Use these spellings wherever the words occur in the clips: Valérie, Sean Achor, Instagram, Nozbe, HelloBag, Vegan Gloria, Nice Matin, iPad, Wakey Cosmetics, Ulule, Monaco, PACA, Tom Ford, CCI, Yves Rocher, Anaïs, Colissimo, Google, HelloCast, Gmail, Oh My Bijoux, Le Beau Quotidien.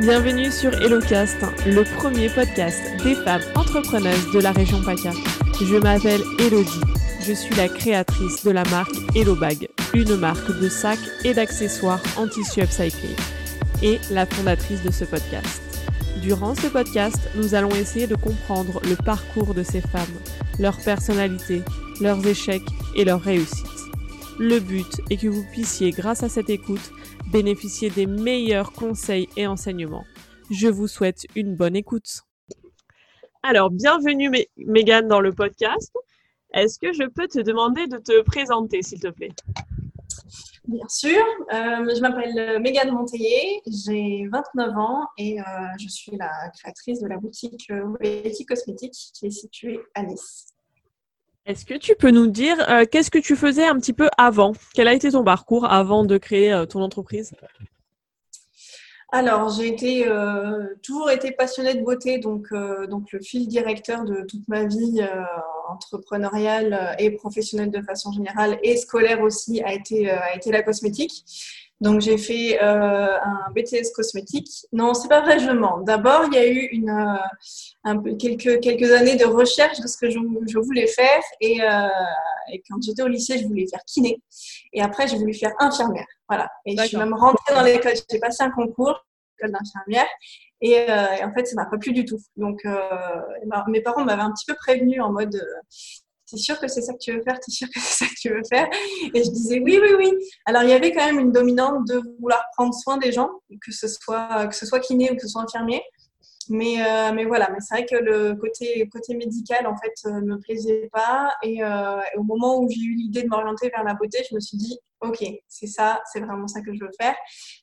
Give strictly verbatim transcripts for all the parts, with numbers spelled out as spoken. Bienvenue sur HelloCast, le premier podcast des femmes entrepreneuses de la région PACA. Je m'appelle Elodie, je suis la créatrice de la marque HelloBag, une marque de sacs et d'accessoires en tissu upcyclé, et la fondatrice de ce podcast. Durant ce podcast, nous allons essayer de comprendre le parcours de ces femmes, leur personnalité, leurs échecs et leurs réussites. Le but est que vous puissiez, grâce à cette écoute, bénéficier des meilleurs conseils et enseignements. Je vous souhaite une bonne écoute. Alors, bienvenue Mé- Mégane dans le podcast. Est-ce que je peux te demander de te présenter, s'il te plaît ? Bien sûr. Euh, je m'appelle Mégane Montélier, j'ai vingt-neuf ans et euh, je suis la créatrice de la boutique euh, Wakey Cosmetics qui est située à Nice. Est-ce que tu peux nous dire euh, qu'est-ce que tu faisais un petit peu avant ? Quel a été ton parcours avant de créer euh, ton entreprise ? Alors, j'ai été, euh, toujours été passionnée de beauté, donc, euh, donc le fil directeur de toute ma vie euh, entrepreneuriale et professionnelle de façon générale et scolaire aussi a été, euh, a été la cosmétique. Donc, j'ai fait euh, un B T S cosmétique. Non, c'est pas vrai, je mens. D'abord, il y a eu une, euh, un peu, quelques, quelques années de recherche de ce que je, je voulais faire. Et, euh, et quand j'étais au lycée, je voulais faire kiné. Et après, j'ai voulu faire infirmière. Voilà. Et D'accord. Je suis même rentrée dans l'école. J'ai passé un concours, l'école d'infirmière. Et, euh, et en fait, ça m'a pas plu du tout. Donc, euh, mes parents m'avaient un petit peu prévenue en mode... Euh, t'es sûre que c'est ça que tu veux faire, t'es sûre que c'est ça que tu veux faire. Et je disais oui, oui, oui. Alors, il y avait quand même une dominante de vouloir prendre soin des gens, que ce soit, que ce soit kiné ou que ce soit infirmier. Mais, euh, mais voilà, mais c'est vrai que le côté, côté médical, en fait, ne me plaisait pas. Et euh, au moment où j'ai eu l'idée de m'orienter vers la beauté, je me suis dit, ok, c'est ça, c'est vraiment ça que je veux faire.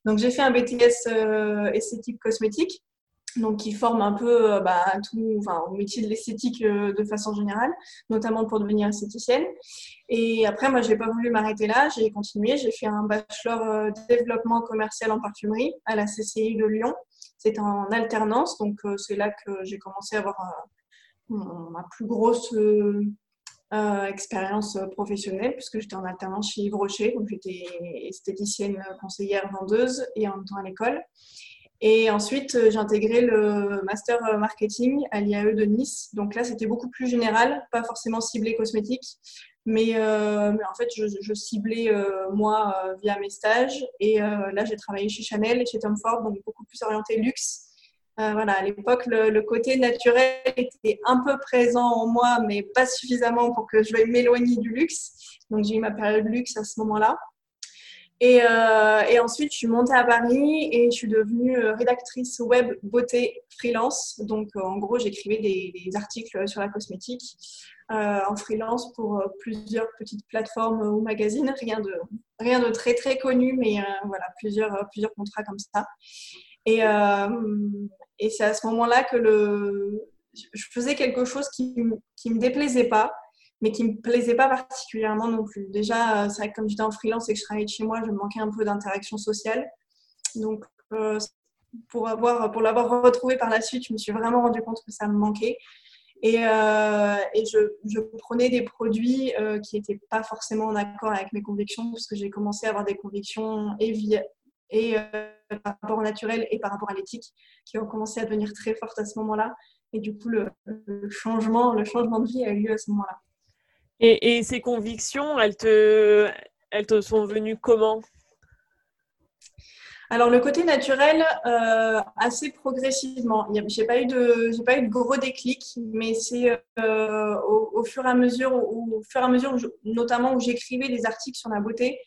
Donc, j'ai fait un B T S euh, esthétique cosmétique. Donc, qui forme un peu bah, tout, enfin, au métier de l'esthétique euh, de façon générale, notamment pour devenir esthéticienne. Et après, moi, je n'ai pas voulu m'arrêter là. J'ai continué. J'ai fait un bachelor euh, développement commercial en parfumerie à la C C I de Lyon. C'était en alternance. Donc, euh, c'est là que j'ai commencé à avoir euh, ma plus grosse euh, euh, expérience professionnelle puisque j'étais en alternance chez Yves Rocher. Donc, j'étais esthéticienne, conseillère, vendeuse et en même temps à l'école. Et ensuite, j'ai intégré le master marketing à l'I A E de Nice. Donc là, c'était beaucoup plus général, pas forcément ciblé cosmétique. Mais, euh, mais en fait, je, je ciblais euh, moi euh, via mes stages. Et euh, là, j'ai travaillé chez Chanel et chez Tom Ford, donc beaucoup plus orienté luxe. Euh, voilà, à l'époque, le, le côté naturel était un peu présent en moi, mais pas suffisamment pour que je vais m'éloigner du luxe. Donc, j'ai eu ma période luxe à ce moment-là. Et, euh, et ensuite, je suis montée à Paris et je suis devenue rédactrice web beauté freelance. Donc, euh, en gros, j'écrivais des, des articles sur la cosmétique euh, en freelance pour euh, plusieurs petites plateformes ou magazines. Rien de, rien de très, très connu, mais euh, voilà, plusieurs, euh, plusieurs contrats comme ça. Et, euh, et c'est à ce moment-là que le, je faisais quelque chose qui ne me déplaisait pas, mais qui ne me plaisait pas particulièrement non plus. Déjà, c'est vrai que comme j'étais en freelance et que je travaillais de chez moi, je manquais un peu d'interaction sociale. Donc, euh, pour, avoir, pour l'avoir retrouvé par la suite, je me suis vraiment rendu compte que ça me manquait. Et, euh, et je, je prenais des produits euh, qui n'étaient pas forcément en accord avec mes convictions, parce que j'ai commencé à avoir des convictions et, via, et euh, par rapport au naturel et par rapport à l'éthique, qui ont commencé à devenir très fortes à ce moment-là. Et du coup, le, le, changement, le changement de vie a eu lieu à ce moment-là. Et, et ces convictions, elles te, elles te sont venues comment ? Alors, le côté naturel, euh, assez progressivement. Je n'ai pas eu de, j'ai pas eu de gros déclic, mais c'est euh, au, au fur et à mesure, au, au fur et à mesure où je, notamment où j'écrivais des articles sur la beauté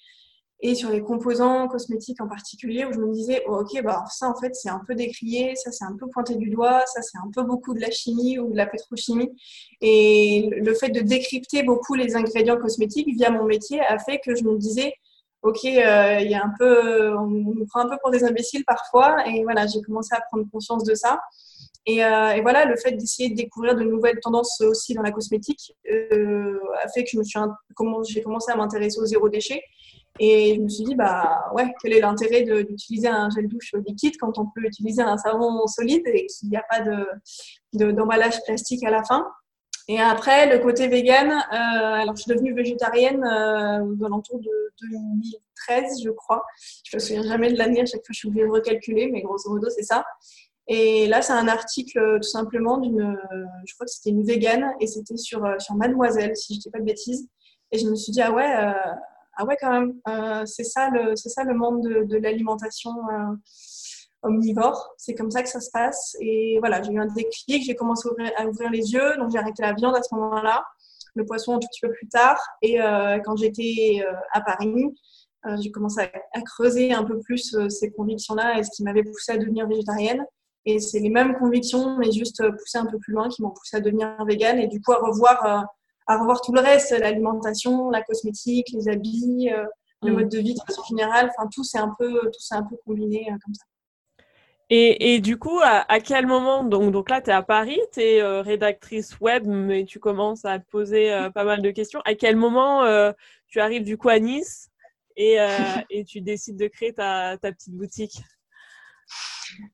et sur les composants cosmétiques en particulier, où je me disais, oh, ok, bah, ça en fait c'est un peu décrié, ça c'est un peu pointé du doigt, ça c'est un peu beaucoup de la chimie ou de la pétrochimie. Et le fait de décrypter beaucoup les ingrédients cosmétiques via mon métier a fait que je me disais, ok, euh, y a un peu, on nous prend un peu pour des imbéciles parfois. Et voilà, j'ai commencé à prendre conscience de ça. Et, euh, et voilà, le fait d'essayer de découvrir de nouvelles tendances aussi dans la cosmétique euh, a fait que je me suis, j'ai commencé à m'intéresser au zéro déchet. Et je me suis dit, bah ouais, quel est l'intérêt de, d'utiliser un gel douche liquide quand on peut utiliser un savon solide et qu'il n'y a pas de, de, d'emballage plastique à la fin. Et après, le côté vegan, euh, alors je suis devenue végétarienne euh, aux alentours de deux mille treize, je crois. Je me souviens jamais de l'année, à chaque fois je suis obligée de recalculer, mais grosso modo, c'est ça. Et là, c'est un article tout simplement d'une, je crois que c'était une végane, et c'était sur, sur Mademoiselle, si je ne dis pas de bêtises. Et je me suis dit, ah ouais, euh, ah ouais quand même, euh, c'est, ça le, c'est ça le monde de, de l'alimentation euh, omnivore, c'est comme ça que ça se passe. Et voilà, j'ai eu un déclic, j'ai commencé à ouvrir, à ouvrir les yeux, donc j'ai arrêté la viande à ce moment-là, le poisson un tout petit peu plus tard. Et euh, quand j'étais euh, à Paris, euh, j'ai commencé à, à creuser un peu plus euh, ces convictions-là et ce qui m'avait poussée à devenir végétarienne. Et c'est les mêmes convictions, mais juste poussées un peu plus loin, qui m'ont poussée à devenir végane et du coup à revoir, euh, à revoir tout le reste, l'alimentation, la cosmétique, les habits, euh, le mmh. mode de vie de façon générale. Enfin, tout c'est un peu, tout c'est un peu combiné euh, comme ça. Et, et du coup, à, à quel moment, donc, donc là, tu es à Paris, tu es euh, rédactrice web, mais tu commences à te poser euh, pas mal de questions. À quel moment euh, tu arrives du coup à Nice et, euh, et tu décides de créer ta, ta petite boutique ?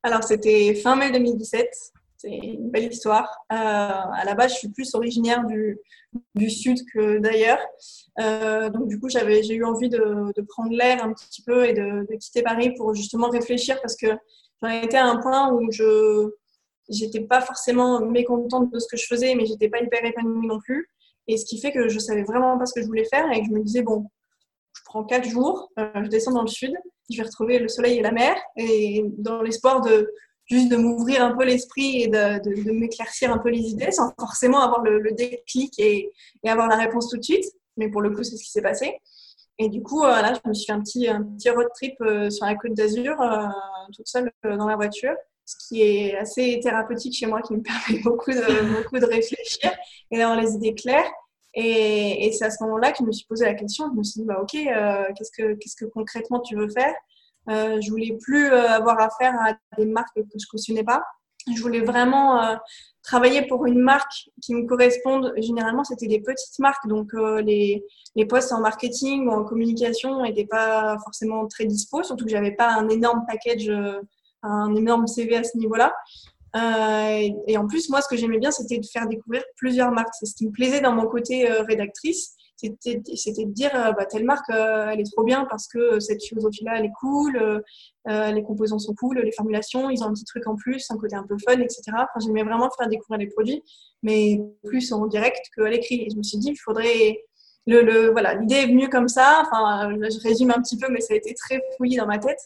Alors, c'était fin mai deux mille dix-sept. C'est une belle histoire. Euh, à la base, je suis plus originaire du, du sud que d'ailleurs. Euh, donc, du coup, j'avais, j'ai eu envie de, de prendre l'air un petit peu et de, de quitter Paris pour justement réfléchir parce que j'en étais à un point où je n'étais pas forcément mécontente de ce que je faisais, mais je n'étais pas hyper épanouie non plus. Et ce qui fait que je ne savais vraiment pas ce que je voulais faire et que je me disais, bon, je prends quatre jours, euh, je descends dans le sud, je vais retrouver le soleil et la mer, et dans l'espoir de juste de m'ouvrir un peu l'esprit et de, de, de m'éclaircir un peu les idées sans forcément avoir le, le déclic et, et avoir la réponse tout de suite. Mais pour le coup, c'est ce qui s'est passé. Et du coup, euh, là, je me suis fait un petit, un petit road trip euh, sur la Côte d'Azur, euh, toute seule euh, dans la voiture, ce qui est assez thérapeutique chez moi, qui me permet beaucoup de, beaucoup de réfléchir et d'avoir les idées claires. Et, et c'est à ce moment-là que je me suis posé la question. Je me suis dit, bah, ok, euh, qu'est-ce que, qu'est-ce que concrètement tu veux faire ? euh, Je voulais plus euh, avoir affaire à des marques que je cautionnais pas. Je voulais vraiment euh, travailler pour une marque qui me corresponde. Généralement, c'était des petites marques. Donc, euh, les, les postes en marketing ou en communication n'étaient pas forcément très dispo, surtout que j'avais pas un énorme package, euh, un énorme C V à ce niveau-là. Euh, et, et en plus, moi, ce que j'aimais bien, c'était de faire découvrir plusieurs marques. C'est ce qui me plaisait dans mon côté euh, rédactrice. C'était, c'était de dire, euh, bah, telle marque, euh, elle est trop bien parce que euh, cette philosophie-là, elle est cool, euh, euh, les composants sont cool, les formulations, ils ont un petit truc en plus, un côté un peu fun, et cetera. Enfin, j'aimais vraiment faire découvrir les produits, mais plus en direct qu'à l'écrit. Et je me suis dit, il faudrait... Le, le, voilà, l'idée est venue comme ça. Enfin, je résume un petit peu, mais ça a été très fouillis dans ma tête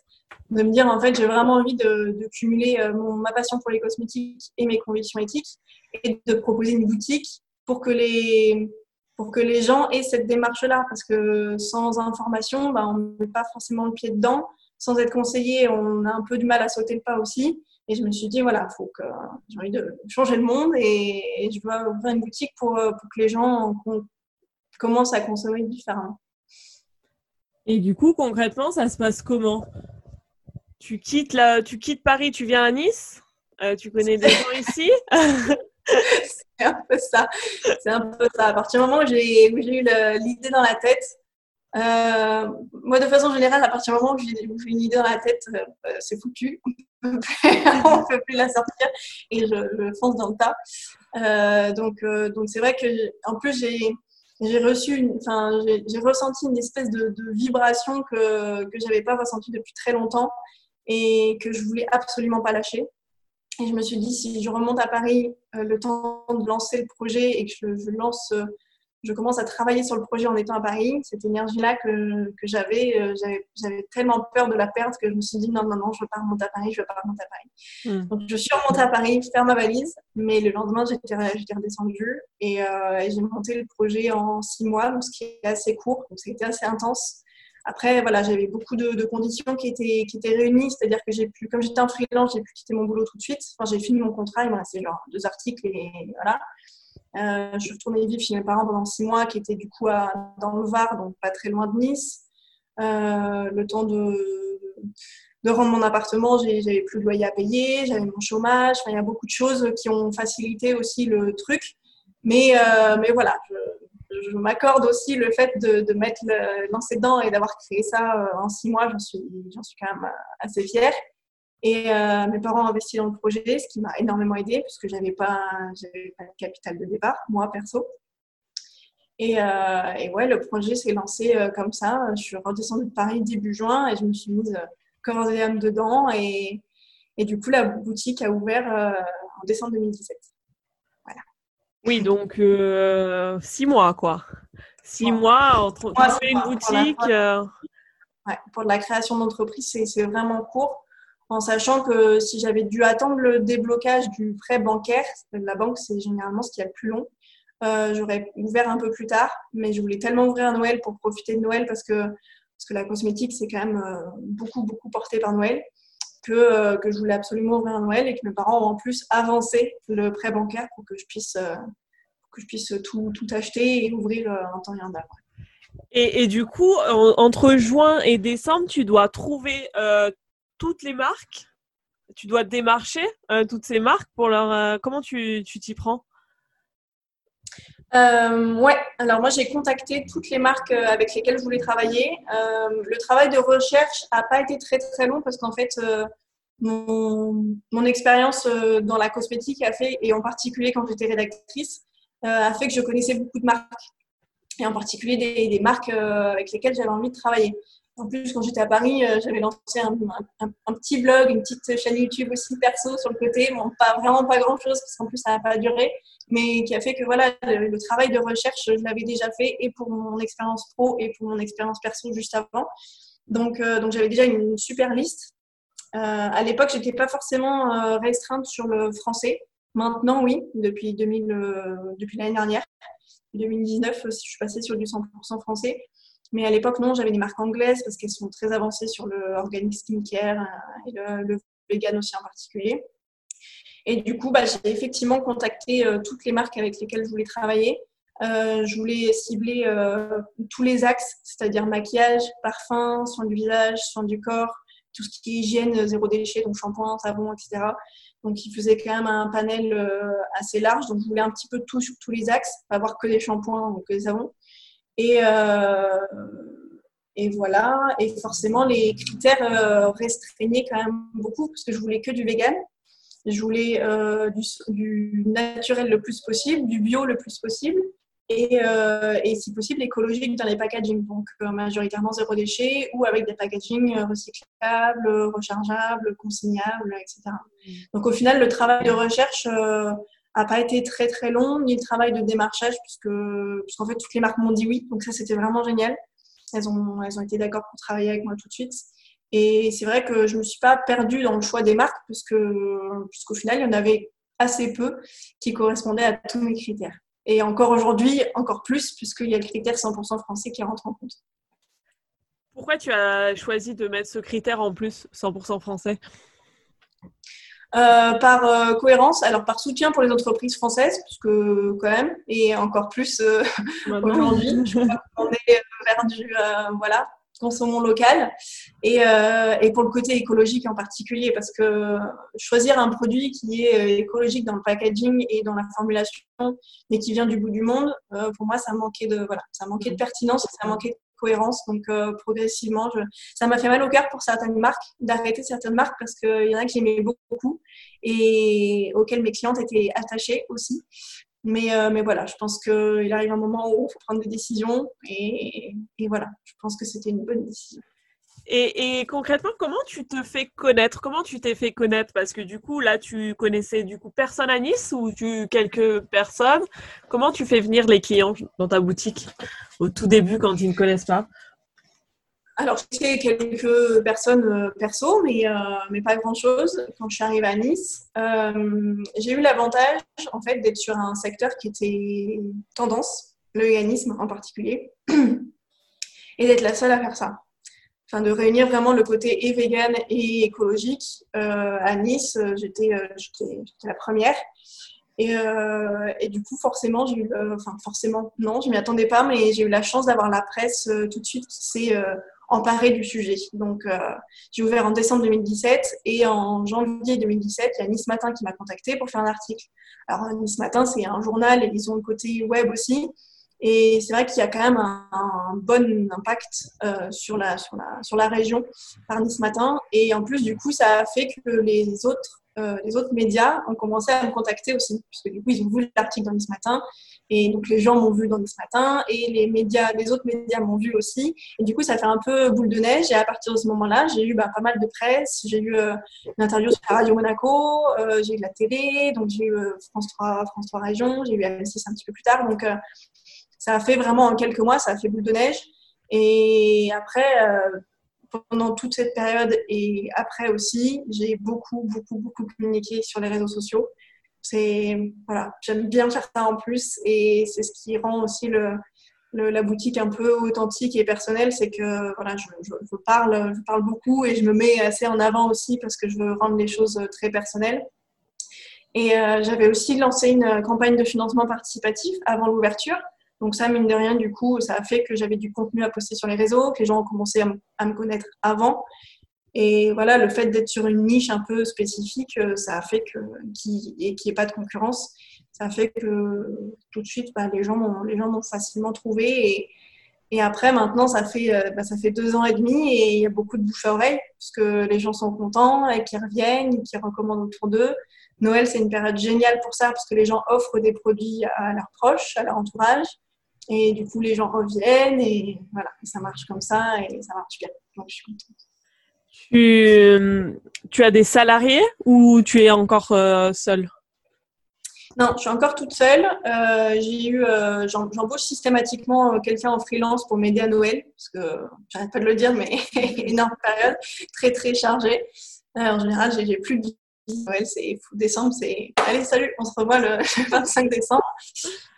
de me dire, en fait, j'ai vraiment envie de, de cumuler mon, ma passion pour les cosmétiques et mes convictions éthiques et de proposer une boutique pour que les, pour que les gens aient cette démarche-là. Parce que sans information, ben, on ne met pas forcément le pied dedans. Sans être conseillé, on a un peu du mal à sauter le pas aussi. Et je me suis dit, voilà, faut que, j'ai envie de changer le monde et, et je veux ouvrir une boutique pour, pour que les gens... commence à consommer différemment. Et du coup, concrètement, ça se passe comment ? Tu quittes la... tu quittes Paris, tu viens à Nice ? euh, Tu connais des gens ici ? C'est un peu ça. C'est un peu ça. À partir du moment où j'ai, où j'ai eu le... l'idée dans la tête, euh... moi, de façon générale, à partir du moment où j'ai, où j'ai une idée dans la tête, euh, c'est foutu. On ne peut plus la sortir et je, je fonce dans le tas. Euh, donc, euh, donc, c'est vrai que, en plus, j'ai... J'ai reçu, une, enfin, j'ai, j'ai ressenti une espèce de, de vibration que que j'avais pas ressentie depuis très longtemps et que je voulais absolument pas lâcher. Et je me suis dit, si je remonte à Paris, euh, le temps de lancer le projet et que je, je lance, euh, je commence à travailler sur le projet en étant à Paris, cette énergie-là que que j'avais, euh, j'avais, j'avais tellement peur de la perdre que je me suis dit non, non, non, je veux pas remonter à Paris, je veux pas remonter à Paris. Mmh. Donc je suis remontée à Paris, faire ma valise. Mais le lendemain, j'étais, j'étais redescendue et, euh, et j'ai monté le projet en six mois, donc ce qui est assez court, donc c'était assez intense. Après, voilà, j'avais beaucoup de, de conditions qui étaient, qui étaient réunies, c'est-à-dire que j'ai pu, comme j'étais en freelance, j'ai pu quitter mon boulot tout de suite. Enfin, j'ai fini mon contrat, il me restait genre deux articles et voilà. Euh, je suis retournée vivre chez mes parents pendant six mois, qui étaient du coup à, dans le Var, donc pas très loin de Nice. Euh, le temps de... De rendre mon appartement, j'avais plus de loyer à payer, j'avais mon chômage. Enfin, il y a beaucoup de choses qui ont facilité aussi le truc. Mais, euh, mais voilà, je, je m'accorde aussi le fait de, de mettre le, lancer dedans et d'avoir créé ça en six mois. J'en suis, j'en suis quand même assez fière. Et euh, mes parents ont investi dans le projet, ce qui m'a énormément aidée parce que je n'avais pas, j'avais pas de capital de départ, moi perso. Et, euh, et ouais, le projet s'est lancé euh, comme ça. Je suis redescendue de Paris début juin et je me suis mise euh, comme un âme dedans. Et, et du coup, la boutique a ouvert euh, en décembre deux mille dix-sept. Voilà. Oui, donc euh, six mois, quoi. Six ouais. mois, on trouve ouais, une boutique. Pour, la... ouais, pour la création d'entreprise, c'est, c'est vraiment court. En sachant que si j'avais dû attendre le déblocage du prêt bancaire, la banque, c'est généralement ce qu'il y a le plus long, euh, j'aurais ouvert un peu plus tard. Mais je voulais tellement ouvrir à Noël pour profiter de Noël parce que, parce que la cosmétique, c'est quand même euh, beaucoup, beaucoup porté par Noël que, euh, que je voulais absolument ouvrir à Noël et que mes parents ont en plus avancé le prêt bancaire pour que je puisse, euh, pour que je puisse tout, tout acheter et ouvrir euh, en temps et en heure. Et, et du coup, en, entre juin et décembre, tu dois trouver... Euh, toutes les marques, tu dois démarcher euh, toutes ces marques pour leur. Euh, comment tu, tu t'y prends ? euh, Ouais, alors moi j'ai contacté toutes les marques avec lesquelles je voulais travailler. Euh, le travail de recherche n'a pas été très très long parce qu'en fait euh, mon, mon expérience euh, dans la cosmétique a fait, et en particulier quand j'étais rédactrice, euh, a fait que je connaissais beaucoup de marques et en particulier des, des marques euh, avec lesquelles j'avais envie de travailler. En plus, quand j'étais à Paris, euh, j'avais lancé un, un, un petit blog, une petite chaîne YouTube aussi perso sur le côté. Bon, pas, vraiment pas grand-chose, parce qu'en plus, ça n'a pas duré. Mais qui a fait que voilà, le, le travail de recherche, je l'avais déjà fait et pour mon expérience pro et pour mon expérience perso juste avant. Donc, euh, donc j'avais déjà une super liste. Euh, à l'époque, je n'étais pas forcément euh, restreinte sur le français. Maintenant, oui, depuis, deux mille, euh, depuis l'année dernière. deux mille dix-neuf, je suis passée sur du cent pour cent français. Mais à l'époque, non, j'avais des marques anglaises parce qu'elles sont très avancées sur le organic skincare et le, le vegan aussi en particulier. Et du coup, bah, j'ai effectivement contacté euh, toutes les marques avec lesquelles je voulais travailler. Euh, je voulais cibler euh, tous les axes, c'est-à-dire maquillage, parfum, soin du visage, soin du corps, tout ce qui est hygiène, zéro déchet, donc shampoing, savon, et cetera. Donc, il faisait quand même un panel euh, assez large. Donc, je voulais un petit peu tout sur tous les axes, pas avoir que des shampoings ou que des savons. Et, euh, et voilà, et forcément les critères euh, restreignaient quand même beaucoup parce que je voulais que du vegan, je voulais euh, du, du naturel le plus possible, du bio le plus possible et, euh, et si possible écologique dans les packagings, donc euh, majoritairement zéro déchet ou avec des packagings recyclables, rechargeables, consignables, et cetera. Donc au final le travail de recherche... Euh, n'a pas été très très long, ni le travail de démarchage, puisque, puisqu'en fait toutes les marques m'ont dit oui, donc ça c'était vraiment génial. Elles ont, elles ont été d'accord pour travailler avec moi tout de suite. Et c'est vrai que je ne me suis pas perdue dans le choix des marques, puisque, puisqu'au final il y en avait assez peu qui correspondaient à tous mes critères. Et encore aujourd'hui, encore plus, puisqu'il y a le critère cent pour cent français qui rentre en compte. Pourquoi tu as choisi de mettre ce critère en plus, cent pour cent français ? Euh, par euh, cohérence, alors par soutien pour les entreprises françaises, puisque quand même, et encore plus euh, aujourd'hui, je crois qu'on est vers du euh, voilà, consommons local, et, euh, et pour le côté écologique en particulier, parce que choisir un produit qui est écologique dans le packaging et dans la formulation, mais qui vient du bout du monde, euh, pour moi, ça manquait de voilà, ça manquait de pertinence, ça manquait de cohérence, donc euh, progressivement je... ça m'a fait mal au cœur pour certaines marques d'arrêter certaines marques parce qu'il y en a que j'aimais beaucoup et auxquelles mes clientes étaient attachées aussi mais, euh, mais voilà, je pense qu'il arrive un moment où il faut prendre des décisions et, et voilà, je pense que c'était une bonne décision. Et, et concrètement, comment tu te fais connaître ? Comment tu t'es fait connaître ? Parce que du coup, là, tu connaissais du coup personne à Nice ou tu, quelques personnes. Comment tu fais venir les clients dans ta boutique au tout début quand ils ne connaissent pas ? Alors, j'ai quelques personnes euh, perso, mais, euh, mais pas grand-chose. Quand je suis arrivée à Nice, euh, j'ai eu l'avantage en fait, d'être sur un secteur qui était tendance, le véganisme en particulier, et d'être la seule à faire ça. Enfin, de réunir vraiment le côté et vegan et écologique. Euh, à Nice, j'étais, j'étais, j'étais la première. Et, euh, et du coup, forcément, j'ai eu, euh, enfin, forcément, non, je ne m'y attendais pas, mais j'ai eu la chance d'avoir la presse euh, tout de suite qui s'est euh, emparée du sujet. Donc, euh, j'ai ouvert en décembre deux mille dix-sept et en janvier deux mille dix-sept, il y a Nice Matin qui m'a contactée pour faire un article. Alors, Nice Matin, c'est un journal et ils ont le côté web aussi. Et c'est vrai qu'il y a quand même un, un bon impact euh, sur, la, sur, la, sur la région par Nice Matin. Et en plus, du coup, ça a fait que les autres, euh, les autres médias ont commencé à me contacter aussi. Puisque du coup, ils ont vu l'article dans Nice Matin. Et donc, les gens m'ont vu dans Nice Matin. Et les, médias, les autres médias m'ont vu aussi. Et du coup, ça fait un peu boule de neige. Et à partir de ce moment-là, j'ai eu bah, pas mal de presse. J'ai eu euh, une interview sur la radio Monaco. Euh, j'ai eu de la télé. Donc, j'ai eu euh, France trois, France trois Région. J'ai eu M six un petit peu plus tard. Donc, euh, ça a fait vraiment en quelques mois, ça a fait boule de neige. Et après, euh, pendant toute cette période et après aussi, j'ai beaucoup, beaucoup, beaucoup communiqué sur les réseaux sociaux. C'est, voilà, j'aime bien faire ça en plus et c'est ce qui rend aussi le, le, la boutique un peu authentique et personnelle. C'est que voilà, je, je, je, parle, je parle beaucoup et je me mets assez en avant aussi parce que je veux rendre les choses très personnelles. Et euh, j'avais aussi lancé une campagne de financement participatif avant l'ouverture. Donc ça, mine de rien, du coup, ça a fait que j'avais du contenu à poster sur les réseaux, que les gens ont commencé à, m- à me connaître avant. Et voilà, le fait d'être sur une niche un peu spécifique, ça a fait que, qu'il n'y ait pas de concurrence, ça a fait que tout de suite, bah, les gens m'ont, les gens m'ont facilement trouvé. Et, et après, maintenant, ça fait, bah, ça fait deux ans et demi et il y a beaucoup de bouche à oreille, parce que les gens sont contents et qu'ils reviennent, et qu'ils recommandent autour d'eux. Noël, c'est une période géniale pour ça, parce que les gens offrent des produits à leurs proches, à leur entourage. Et du coup, les gens reviennent et voilà, ça marche comme ça et ça marche bien. Donc, je suis contente. Tu, tu as des salariés ou tu es encore euh, seule ? Non, je suis encore toute seule. Euh, j'ai eu, euh, j'em- j'embauche systématiquement quelqu'un en freelance pour m'aider à Noël, parce que j'arrête pas de le dire, mais énorme période, très très chargée. Euh, en général, j'ai, j'ai plus de Noël, c'est fou. Décembre, c'est... Allez, salut, on se revoit le vingt-cinq décembre.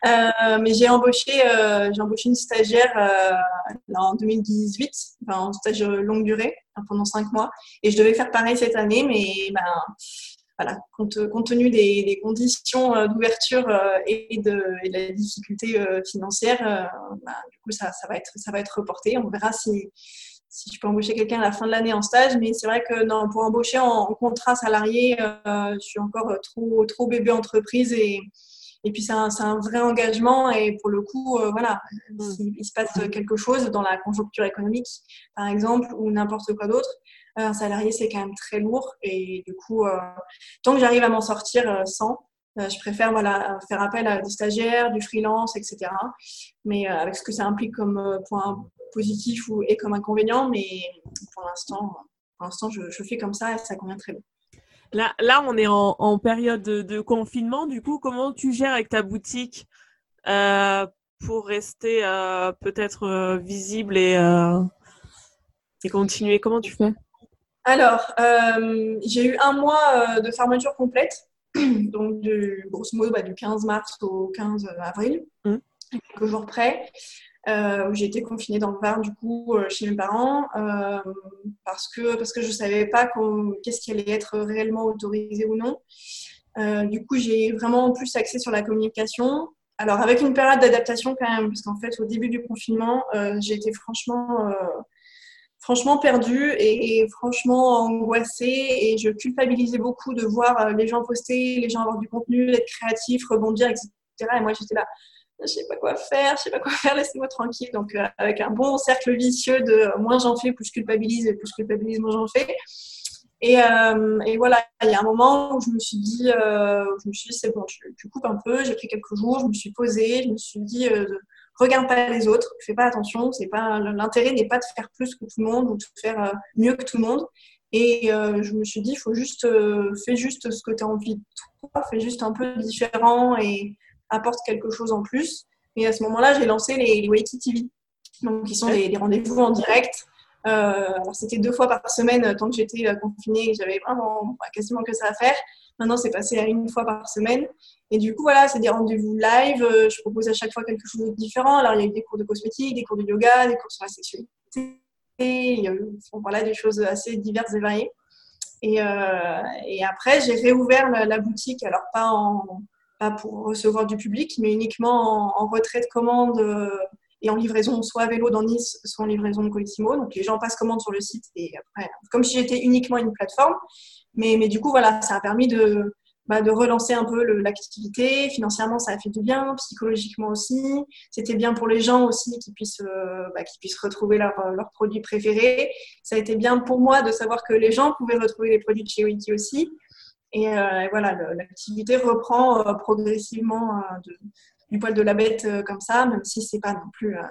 Euh, mais j'ai embauché, euh, j'ai embauché une stagiaire euh, là, en deux mille dix-huit, enfin, en stage longue durée, hein, pendant cinq mois. Et je devais faire pareil cette année, mais ben, voilà, compte, compte tenu des, des conditions euh, d'ouverture euh, et, de, et de la difficulté euh, financière, euh, ben, du coup, ça, ça, va être, ça va être reporté. On verra si... si je peux embaucher quelqu'un à la fin de l'année en stage, mais c'est vrai que non, pour embaucher en, en contrat salarié, euh, je suis encore trop, trop bébé entreprise et, et puis c'est un, c'est un vrai engagement et pour le coup, euh, voilà, s'il il se passe quelque chose dans la conjoncture économique, par exemple, ou n'importe quoi d'autre, euh, un salarié, c'est quand même très lourd et du coup, euh, tant que j'arrive à m'en sortir euh, sans, euh, je préfère voilà, faire appel à des stagiaires, du freelance, et cetera. Mais euh, avec ce que ça implique comme euh, point positif ou et comme inconvénient, mais pour l'instant, pour l'instant je, je fais comme ça et ça convient très bien. Là, là on est en, en période de, de confinement, du coup, comment tu gères avec ta boutique euh, pour rester euh, peut-être euh, visible et, euh, et continuer ? Comment tu fais ? Alors, euh, j'ai eu un mois euh, de fermeture complète, donc du, grosso modo bah, du quinze mars au quinze avril, mmh. quelques jours près. Euh, j'ai été confinée dans le Var du coup euh, chez mes parents euh, parce que parce que je savais pas qu'est-ce qui allait être réellement autorisé ou non. Euh, du coup j'ai vraiment plus axé sur la communication. Alors avec une période d'adaptation quand même parce qu'en fait au début du confinement euh, j'ai été franchement euh, franchement perdue et, et franchement angoissée et je culpabilisais beaucoup de voir euh, les gens poster, les gens avoir du contenu, être créatifs, rebondir, et cetera. Et moi j'étais là. Je sais pas quoi faire, je sais pas quoi faire, laissez-moi tranquille. Donc, euh, avec un bon cercle vicieux de moins j'en fais, plus je culpabilise, et plus je culpabilise, moins j'en fais. Et, euh, et voilà, il y a un moment où je me suis dit, euh, je me suis dit c'est bon, je, je coupe un peu, j'ai pris quelques jours, je me suis posée, je me suis dit, euh, regarde pas les autres, fais pas attention, c'est pas, l'intérêt n'est pas de faire plus que tout le monde ou de faire mieux que tout le monde. Et euh, je me suis dit, faut juste, euh, fais juste ce que tu as envie de toi, fais juste un peu différent et apporte quelque chose en plus. Et à ce moment-là, j'ai lancé les, les Wakey T V, donc qui sont des, des rendez-vous en direct. Euh, alors c'était deux fois par semaine, tant que j'étais confinée, j'avais vraiment quasiment que ça à faire. Maintenant, c'est passé à une fois par semaine. Et du coup, voilà, c'est des rendez-vous live. Je propose à chaque fois quelque chose de différent. Alors, il y a eu des cours de cosmétique, des cours de yoga, des cours sur la sexualité. Il y a eu voilà, des choses assez diverses et variées. Et, euh, et après, j'ai réouvert la, la boutique, alors pas en... pas pour recevoir du public, mais uniquement en, en retrait de commande euh, et en livraison, soit à vélo dans Nice, soit en livraison de Colissimo. Donc, les gens passent commande sur le site. Et après, comme si j'étais uniquement une plateforme. Mais, mais du coup, voilà, ça a permis de, bah, de relancer un peu le, l'activité. Financièrement, ça a fait du bien, psychologiquement aussi. C'était bien pour les gens aussi qui puissent, euh, bah, qui puissent retrouver leurs leur produits préférés. Ça a été bien pour moi de savoir que les gens pouvaient retrouver les produits de chez Wakey aussi. Et, euh, et voilà, le, l'activité reprend euh, progressivement euh, de, du poil de la bête euh, comme ça, même si c'est pas non plus... Euh,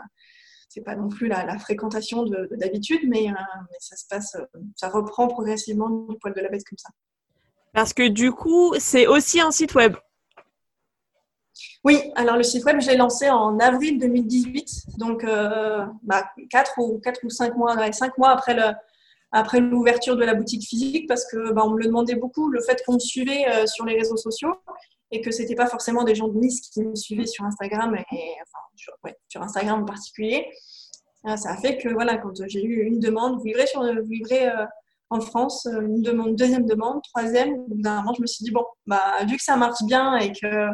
c'est pas non plus la, la fréquentation de, de, d'habitude, mais, euh, mais ça se passe, ça reprend progressivement du poil de la bête comme ça. Parce que du coup, c'est aussi un site web. Oui, alors le site web, je l'ai lancé en avril deux mille dix-huit, donc euh, bah, quatre ou cinq mois après, le, après l'ouverture de la boutique physique, parce qu'on bah, me le demandait beaucoup, le fait qu'on me suivait euh, sur les réseaux sociaux. Et que c'était pas forcément des gens de Nice qui me suivaient sur Instagram, et, et enfin, sur, ouais, sur Instagram en particulier. Alors, ça a fait que voilà, quand j'ai eu une demande, vous livrez, sur, vous livrez euh, en France, une demande, deuxième demande, troisième, d'un moment, je me suis dit bon, bah vu que ça marche bien et que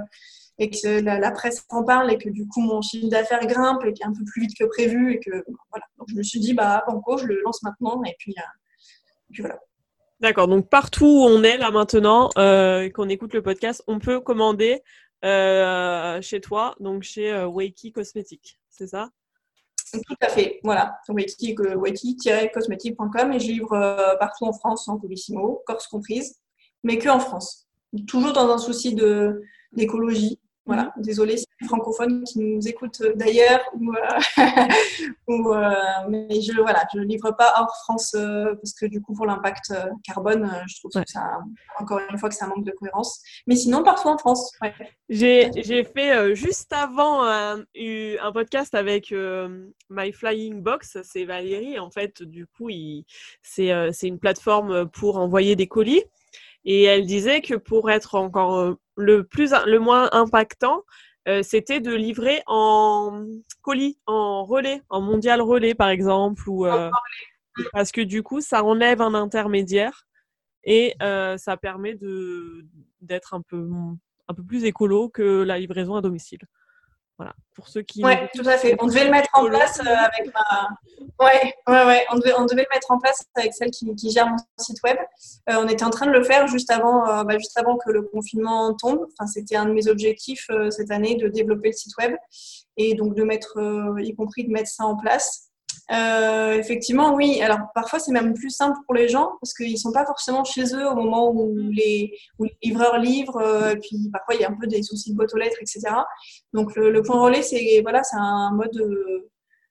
et que la, la presse en parle et que du coup mon chiffre d'affaires grimpe et un peu plus vite que prévu et que voilà, donc je me suis dit bah banco, je le lance maintenant et puis, euh, et puis voilà. D'accord, donc partout où on est là maintenant, euh, qu'on écoute le podcast, on peut commander euh, chez toi, donc chez euh, Wakey Cosmetics, c'est ça ? Tout à fait, voilà, Wakey, euh, wakey cosmetics point com et je livre euh, partout en France, en Colissimo, Corse comprise, mais que en France. Toujours dans un souci de, d'écologie, voilà. Mmh. Désolée, c'est les francophones qui nous écoutent d'ailleurs, ou, euh, ou, euh, mais je voilà, je livre pas hors France euh, parce que du coup pour l'impact carbone, euh, je trouve ouais. que ça, encore une fois, que ça manque de cohérence. Mais sinon, partout en France. Ouais. J'ai j'ai fait euh, juste avant un, un podcast avec euh, My Flying Box, c'est Valérie. En fait, du coup, il, c'est euh, c'est une plateforme pour envoyer des colis. Et elle disait que pour être encore le plus, le moins impactant, euh, c'était de livrer en colis, en relais, en mondial relais par exemple, ou euh, parce que du coup, ça enlève un intermédiaire et euh, ça permet de d'être un peu un peu plus écolo que la livraison à domicile. Voilà, pour ceux qui... Ouais, tout à fait. On devait le mettre en place avec ma... Ouais, ouais, ouais. On devait, on devait le mettre en place avec celle qui, qui gère mon site web. Euh, on était en train de le faire juste avant, euh, bah, juste avant que le confinement tombe. Enfin, c'était un de mes objectifs euh, cette année, de développer le site web et donc de mettre, euh, y compris de mettre ça en place. Euh, effectivement, oui. Alors, parfois, c'est même plus simple pour les gens parce qu'ils sont pas forcément chez eux au moment où les, où les livreurs livrent. Euh, et puis, parfois, il y a un peu des soucis de boîte aux lettres, et cetera. Donc, le, le point relais, c'est voilà, c'est un mode, de,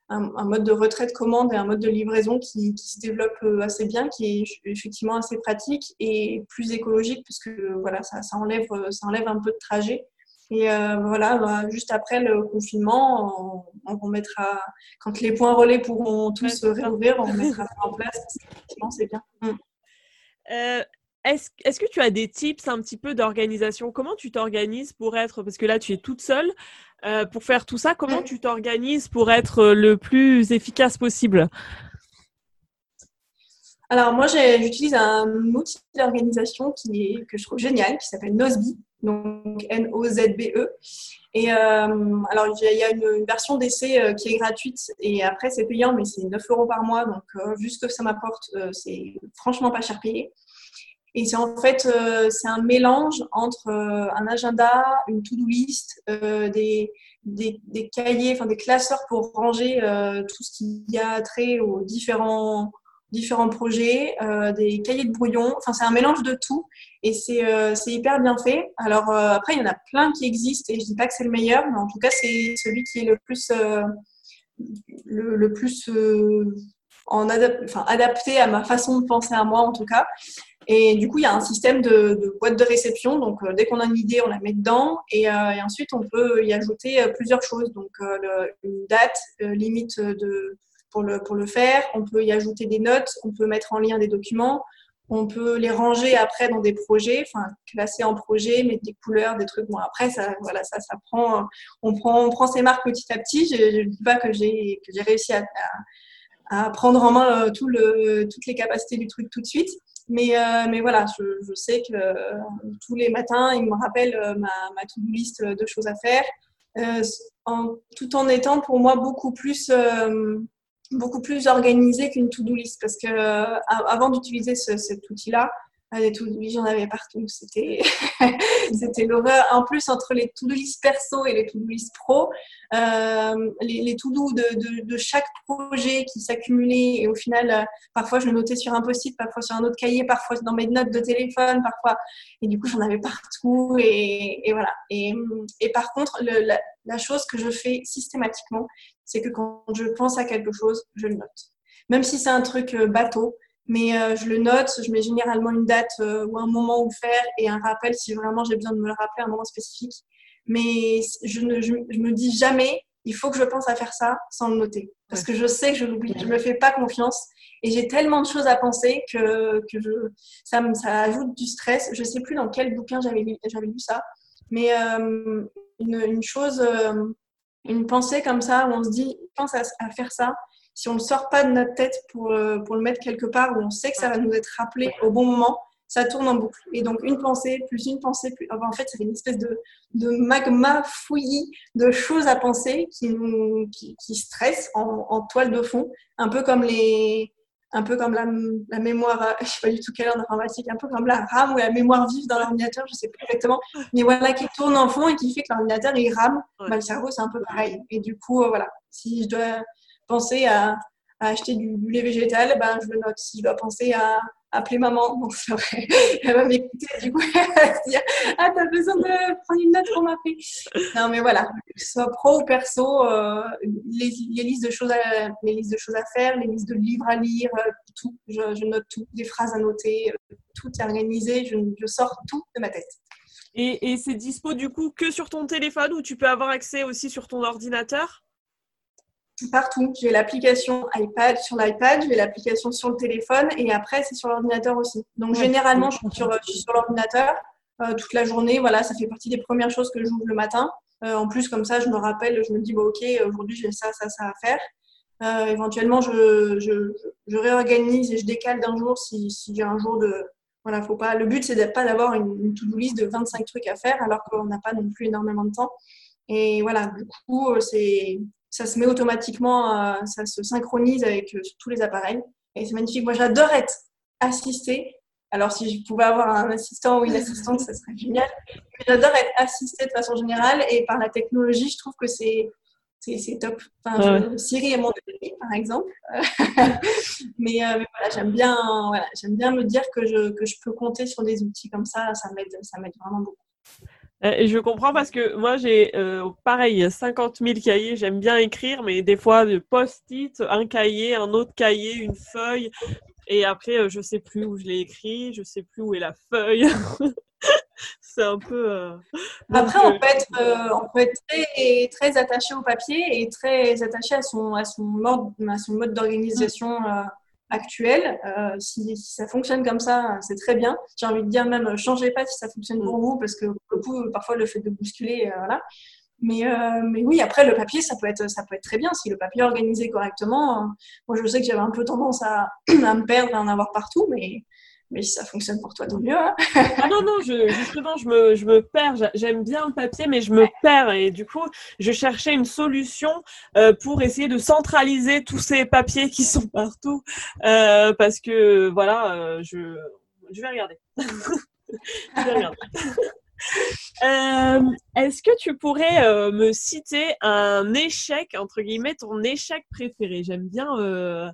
un, un mode de retrait de commande et un mode de livraison qui, qui se développe assez bien, qui est effectivement assez pratique et plus écologique parce que voilà, ça, ça enlève, ça enlève un peu de trajet. Et euh, voilà, bah, juste après le confinement, on, on remettra, quand les points relais pourront tous se réouvrir, on mettra ça en place. Effectivement, c'est bien. Mm. Euh, est-ce, est-ce que tu as des tips un petit peu d'organisation ? Comment tu t'organises pour être, parce que là tu es toute seule, euh, pour faire tout ça, comment mm. tu t'organises pour être le plus efficace possible ? Alors moi, j'ai, j'utilise un outil d'organisation qui est, que je trouve génial, qui s'appelle Nozbe. Donc N O Z B E. Et euh, alors, il y a une, une version d'essai euh, qui est gratuite et après, c'est payant, mais c'est neuf euros par mois. Donc, euh, vu ce que ça m'apporte, euh, c'est franchement pas cher payé. Et c'est en fait, euh, c'est un mélange entre euh, un agenda, une to-do list, euh, des, des, des cahiers, enfin des classeurs pour ranger euh, tout ce qui y a trait aux différents... différents projets, euh, des cahiers de brouillon. Enfin, c'est un mélange de tout et c'est, euh, c'est hyper bien fait. Alors, euh, après, il y en a plein qui existent et je ne dis pas que c'est le meilleur, mais en tout cas, c'est celui qui est le plus, euh, le, le plus euh, en adap- enfin, adapté à ma façon de penser à moi, en tout cas. Et du coup, il y a un système de, de boîte de réception. Donc, euh, dès qu'on a une idée, on la met dedans. Et, euh, et ensuite, on peut y ajouter euh, plusieurs choses. Donc, euh, le, une date euh, limite de... Pour le, pour le faire, on peut y ajouter des notes, on peut mettre en lien des documents, on peut les ranger après dans des projets, enfin classer en projet, mettre des couleurs, des trucs. Bon, après, ça, voilà, ça, ça prend, on prend, on prend ses marques petit à petit. Je ne dis pas que j'ai, que j'ai réussi à, à, à prendre en main euh, tout le, toutes les capacités du truc tout de suite, mais, euh, mais voilà, je, je sais que euh, tous les matins, il me rappelle euh, ma, ma to-do list de choses à faire, euh, en, tout en étant pour moi beaucoup plus. Euh, beaucoup plus organisée qu'une to-do list parce que euh, avant d'utiliser ce, cet outil-là, des to-do list, j'en avais partout, c'était, c'était l'horreur. En plus, entre les to-do list perso et les to-do list pro, euh, les, les to-do de, de, de chaque projet qui s'accumulaient, et au final, euh, parfois je le notais sur un post-it, parfois sur un autre cahier, parfois dans mes notes de téléphone, parfois, et du coup j'en avais partout, et, et voilà. Et, et par contre, le, la, la chose que je fais systématiquement, c'est que quand je pense à quelque chose, je le note. Même si c'est un truc bateau, mais euh, je le note, je mets généralement une date euh, ou un moment où faire et un rappel si vraiment j'ai besoin de me le rappeler à un moment spécifique. Mais je ne je, je me dis jamais, il faut que je pense à faire ça sans le noter. Parce que je sais que je l'oublie, je ne me fais pas confiance. Et j'ai tellement de choses à penser que, que je, ça, me, ça ajoute du stress. Je ne sais plus dans quel bouquin j'avais lu, j'avais lu ça. Mais euh, une, une chose, euh, une pensée comme ça où on se dit, pense à, à faire ça. Si on ne sort pas de notre tête pour, pour le mettre quelque part où on sait que ça va nous être rappelé au bon moment, ça tourne en boucle. Et donc, une pensée, plus une pensée, plus... Enfin, en fait, ça fait une espèce de, de magma fouillis de choses à penser qui, nous, qui, qui stressent en, en toile de fond, un peu comme, les, un peu comme la, la mémoire, je ne sais pas du tout quelle heure d'informatique, un peu comme la RAM ou la mémoire vive dans l'ordinateur, je ne sais plus exactement, mais voilà, qui tourne en fond et qui fait que l'ordinateur, il rame. Bah, le cerveau, c'est un peu pareil. Et du coup, euh, voilà, si je dois... penser à, à acheter du, du lait végétal, ben, je le note. Si je dois penser à, à appeler maman, bon, c'est vrai, elle va m'écouter, du coup, elle va se dire « Ah, t'as besoin de prendre une note pour m'appeler ?» Non, mais voilà, que ce soit pro ou perso, euh, les, les, listes de choses à, les listes de choses à faire, les listes de livres à lire, euh, tout, je, je note tout, des phrases à noter, euh, tout est organisé, je, je sors tout de ma tête. Et, et c'est dispo du coup que sur ton téléphone ou tu peux avoir accès aussi sur ton ordinateur ? Partout. J'ai l'application iPad sur l'iPad, j'ai l'application sur le téléphone et après, c'est sur l'ordinateur aussi. Donc, généralement, je suis sur, je suis sur l'ordinateur euh, toute la journée. Voilà, ça fait partie des premières choses que j'ouvre le matin. Euh, en plus, comme ça, je me rappelle, je me dis, bon, OK, aujourd'hui, j'ai ça, ça, ça à faire. Euh, éventuellement, je, je, je réorganise et je décale d'un jour si, si j'ai un jour de... Voilà, faut pas... Le but, c'est de, pas d'avoir une, une to-do list de vingt-cinq trucs à faire alors qu'on n'a pas non plus énormément de temps. Et voilà, du coup, c'est... ça se met automatiquement, ça se synchronise avec tous les appareils. Et c'est magnifique. Moi, j'adore être assistée. Alors, si je pouvais avoir un assistant ou une assistante, ça serait génial. Mais j'adore être assistée de façon générale. Et par la technologie, je trouve que c'est, c'est, c'est top. Enfin, ouais. je, Siri est mon ami, par exemple. mais, euh, mais voilà, j'aime bien, voilà, j'aime bien me dire que je, que je peux compter sur des outils comme ça. Ça m'aide, ça m'aide vraiment beaucoup. Et je comprends parce que moi, j'ai, euh, pareil, cinquante mille cahiers. J'aime bien écrire, mais des fois, de post-it, un cahier, un autre cahier, une feuille. Et après, je ne sais plus où je l'ai écrit, je ne sais plus où est la feuille. C'est un peu... Euh... Après, Donc, on, euh... peut être, euh, on peut être très, très attaché au papier et très attaché à son, à son, mode, à son mode d'organisation euh, actuel. Euh, si, si ça fonctionne comme ça, c'est très bien. J'ai envie de dire même, changez pas si ça fonctionne pour vous, parce que le coup, parfois le fait de bousculer, euh, voilà. Mais, euh, mais oui, après le papier, ça peut être, ça peut être très bien si le papier est organisé correctement. Euh, moi, je sais que j'avais un peu tendance à, à me perdre, à en avoir partout, mais. Mais si ça fonctionne pour toi, tant mieux. Hein. ah non, non, je, justement, je me, je me perds. J'aime bien le papier, mais je me perds. Et du coup, je cherchais une solution euh, pour essayer de centraliser tous ces papiers qui sont partout. Euh, parce que, voilà, euh, je, je vais regarder. je vais regarder. Euh, est-ce que tu pourrais euh, me citer un échec, entre guillemets, ton échec préféré ? J'aime bien euh,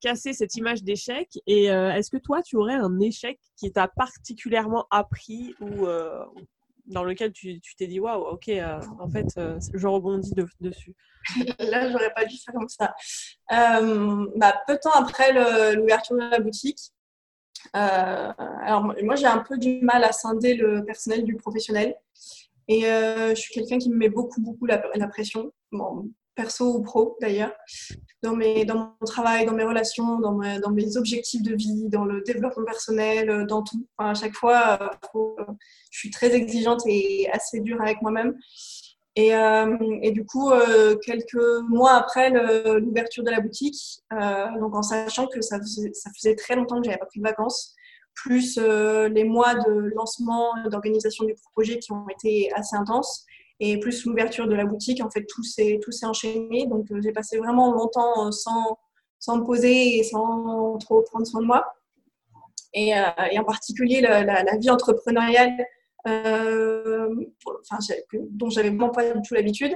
casser cette image d'échec. Et euh, est-ce que toi, tu aurais un échec qui t'a particulièrement appris ou euh, dans lequel tu, tu t'es dit waouh, ok, euh, en fait, euh, je rebondis de, dessus. Là, j'aurais pas dû faire comme ça. Euh, bah, peu de temps après le, l'ouverture de la boutique. Euh, alors moi j'ai un peu du mal à scinder le personnel du professionnel et euh, je suis quelqu'un qui me met beaucoup beaucoup la, la pression, bon, perso ou pro d'ailleurs, dans, mes, dans mon travail, dans mes relations, dans, ma, dans mes objectifs de vie, dans le développement personnel, dans tout, enfin, à chaque fois faut, je suis très exigeante et assez dure avec moi-même. Et, euh, et du coup, euh, quelques mois après le, l'ouverture de la boutique, euh, donc en sachant que ça faisait, ça faisait très longtemps que j'avais pas pris de vacances, plus euh, les mois de lancement, d'organisation du projet qui ont été assez intenses, et plus l'ouverture de la boutique, en fait, tout s'est, tout s'est enchaîné. Donc, euh, j'ai passé vraiment longtemps sans, sans me poser et sans trop prendre soin de moi. et, euh, et en particulier la, la, la vie entrepreneuriale euh, pour, enfin, dont j'avais vraiment pas du tout l'habitude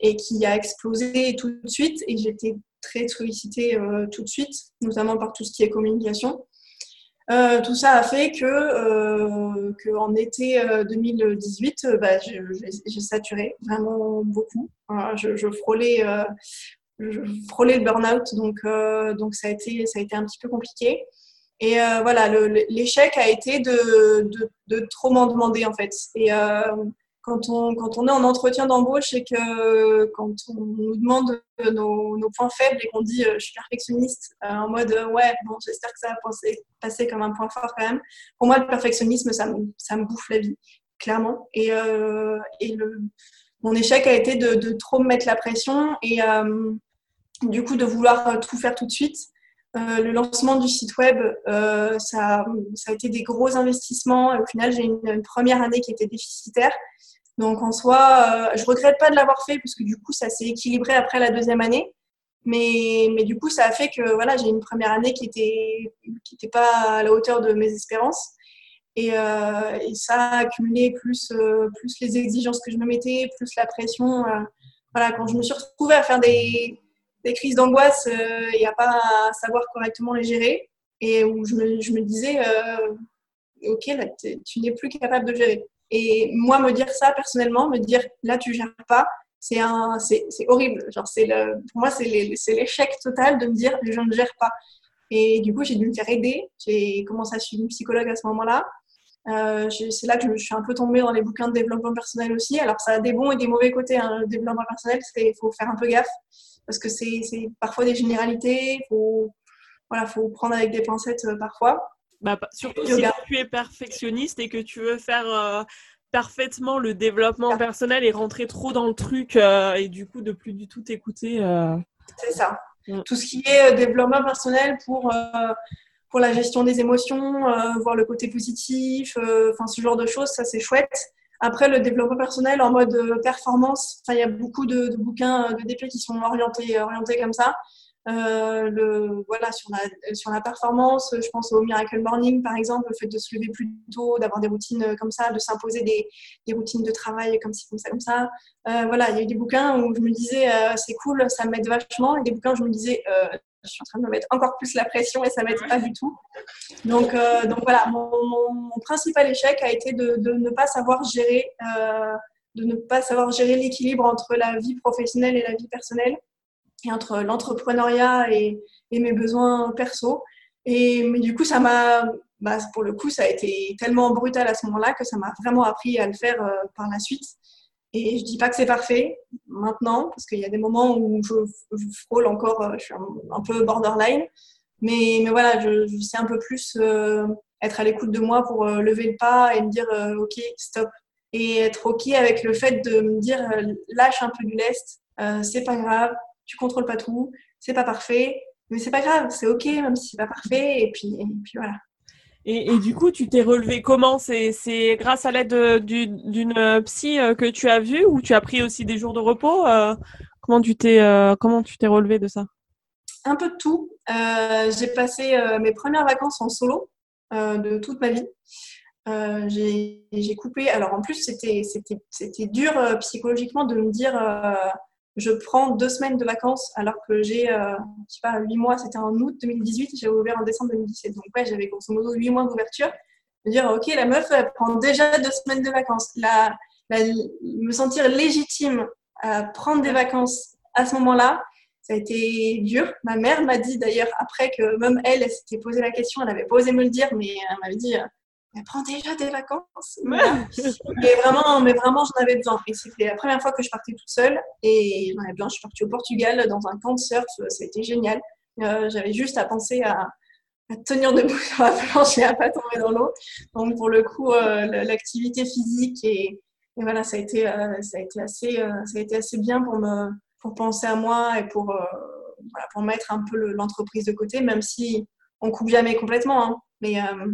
et qui a explosé tout de suite et j'étais très sollicitée euh, tout de suite, notamment par tout ce qui est communication. Euh, tout ça a fait que, euh, que en été deux mille dix-huit, euh, bah, j'ai, j'ai saturé vraiment beaucoup. Euh, je, je frôlais, euh, je frôlais le burn-out, donc euh, donc ça a été ça a été un petit peu compliqué. Et euh, voilà, le, l'échec a été de de, de trop m'en demander en fait. Et euh, quand on quand on est en entretien d'embauche et que quand on nous demande nos, nos points faibles et qu'on dit euh, je suis perfectionniste euh, en mode euh, ouais bon j'espère que ça va passer, passer comme un point fort quand même, pour moi le perfectionnisme ça me ça me bouffe la vie clairement et euh, et le mon échec a été de de trop me mettre la pression et euh, du coup de vouloir tout faire tout de suite. Euh, le lancement du site web, euh, ça, ça a été des gros investissements. Et au final, j'ai une, une première année qui était déficitaire. Donc, en soi, euh, je ne regrette pas de l'avoir fait parce que du coup, ça s'est équilibré après la deuxième année. Mais, mais du coup, ça a fait que voilà, j'ai une première année qui n'était qui était pas à la hauteur de mes espérances. Et, euh, et ça a accumulé plus, euh, plus les exigences que je me mettais, plus la pression. Euh, voilà, quand je me suis retrouvée à faire des... des crises d'angoisse, il euh, n'y a pas à savoir correctement les gérer et où je me, je me disais euh, ok, là, tu n'es plus capable de gérer. Et moi, me dire ça personnellement, me dire là, tu ne gères pas, c'est, un, c'est, c'est horrible. Genre, c'est le, pour moi, c'est, les, c'est l'échec total de me dire je ne gère pas. Et du coup, j'ai dû me faire aider. J'ai commencé à suivre une psychologue à ce moment-là. Euh, c'est là que je, je suis un peu tombée dans les bouquins de développement personnel aussi. Alors, ça a des bons et des mauvais côtés. Hein. Le développement personnel, il faut faire un peu gaffe. Parce que c'est, c'est parfois des généralités, faut, voilà, faut prendre avec des pincettes euh, parfois. Bah, surtout si tu es perfectionniste et que tu veux faire euh, parfaitement le développement personnel et rentrer trop dans le truc euh, et du coup de plus du tout t'écouter. Euh... C'est ça. Ouais. Tout ce qui est euh, développement personnel pour, euh, pour la gestion des émotions, euh, voir le côté positif, euh, ce genre de choses, ça c'est chouette. Après, le développement personnel en mode performance, il y a beaucoup de, de bouquins de D P qui sont orientés, orientés comme ça. Euh, le, voilà, sur, la, sur la performance, je pense au Miracle Morning, par exemple, le fait de se lever plus tôt, d'avoir des routines comme ça, de s'imposer des, des routines de travail comme ci, comme ça, comme ça. Euh, voilà, il y a eu des bouquins où je me disais euh, « c'est cool, ça m'aide vachement », et des bouquins où je me disais euh, « je suis en train de me mettre encore plus la pression et ça ne m'aide pas du tout ». Donc, euh, donc voilà, mon, mon, mon principal échec a été de, de ne pas savoir gérer, euh, de ne pas savoir gérer l'équilibre entre la vie professionnelle et la vie personnelle, et entre l'entrepreneuriat et, et mes besoins perso. Et mais du coup, ça m'a, bah, pour le coup, ça a été tellement brutal à ce moment-là que ça m'a vraiment appris à le faire euh, par la suite. Et je dis pas que c'est parfait maintenant, parce qu'il y a des moments où je, je frôle encore, euh, je suis un, un peu borderline. Mais, mais voilà, je, je sais un peu plus euh, être à l'écoute de moi pour euh, lever le pas et me dire euh, « ok, stop ». Et être ok avec le fait de me dire euh, « lâche un peu du lest, euh, c'est pas grave, tu contrôles pas tout, c'est pas parfait, mais c'est pas grave, c'est ok même si c'est pas parfait ». Et puis, et puis voilà. Et, et du coup, tu t'es relevé comment ? C'est, c'est grâce à l'aide d'une, d'une psy que tu as vue ou tu as pris aussi des jours de repos ? euh, comment, tu t'es, euh, comment tu t'es relevé de ça ? Un peu de tout. Euh, j'ai passé euh, mes premières vacances en solo euh, de toute ma vie. Euh, j'ai, j'ai coupé. Alors en plus, c'était, c'était, c'était dur euh, psychologiquement de me dire euh, je prends deux semaines de vacances alors que j'ai, euh, je sais pas, huit mois. C'était en août deux mille dix-huit et j'avais ouvert en décembre deux mille dix-sept. Donc ouais, j'avais grosso modo huit mois d'ouverture. Me dire ok, la meuf elle prend déjà deux semaines de vacances. La, la, me sentir légitime à prendre des vacances à ce moment-là. Ça a été dur. Ma mère m'a dit d'ailleurs après que même elle, elle s'était posé la question, elle n'avait pas osé me le dire, mais elle m'avait dit « prends déjà des vacances !» Mais vraiment, mais vraiment j'en avais besoin. Et c'était la première fois que je partais toute seule et j'en avais besoin. Je suis partie au Portugal dans un camp de surf, ça a été génial. Euh, j'avais juste à penser à, à tenir debout sur la planche et à ne pas tomber dans l'eau. Donc pour le coup, euh, l'activité physique et, et voilà, ça a été, euh, ça a été assez, euh, ça a été assez bien pour me... pour penser à moi et pour, euh, voilà, pour mettre un peu le, l'entreprise de côté, même si on ne coupe jamais complètement, hein, mais euh,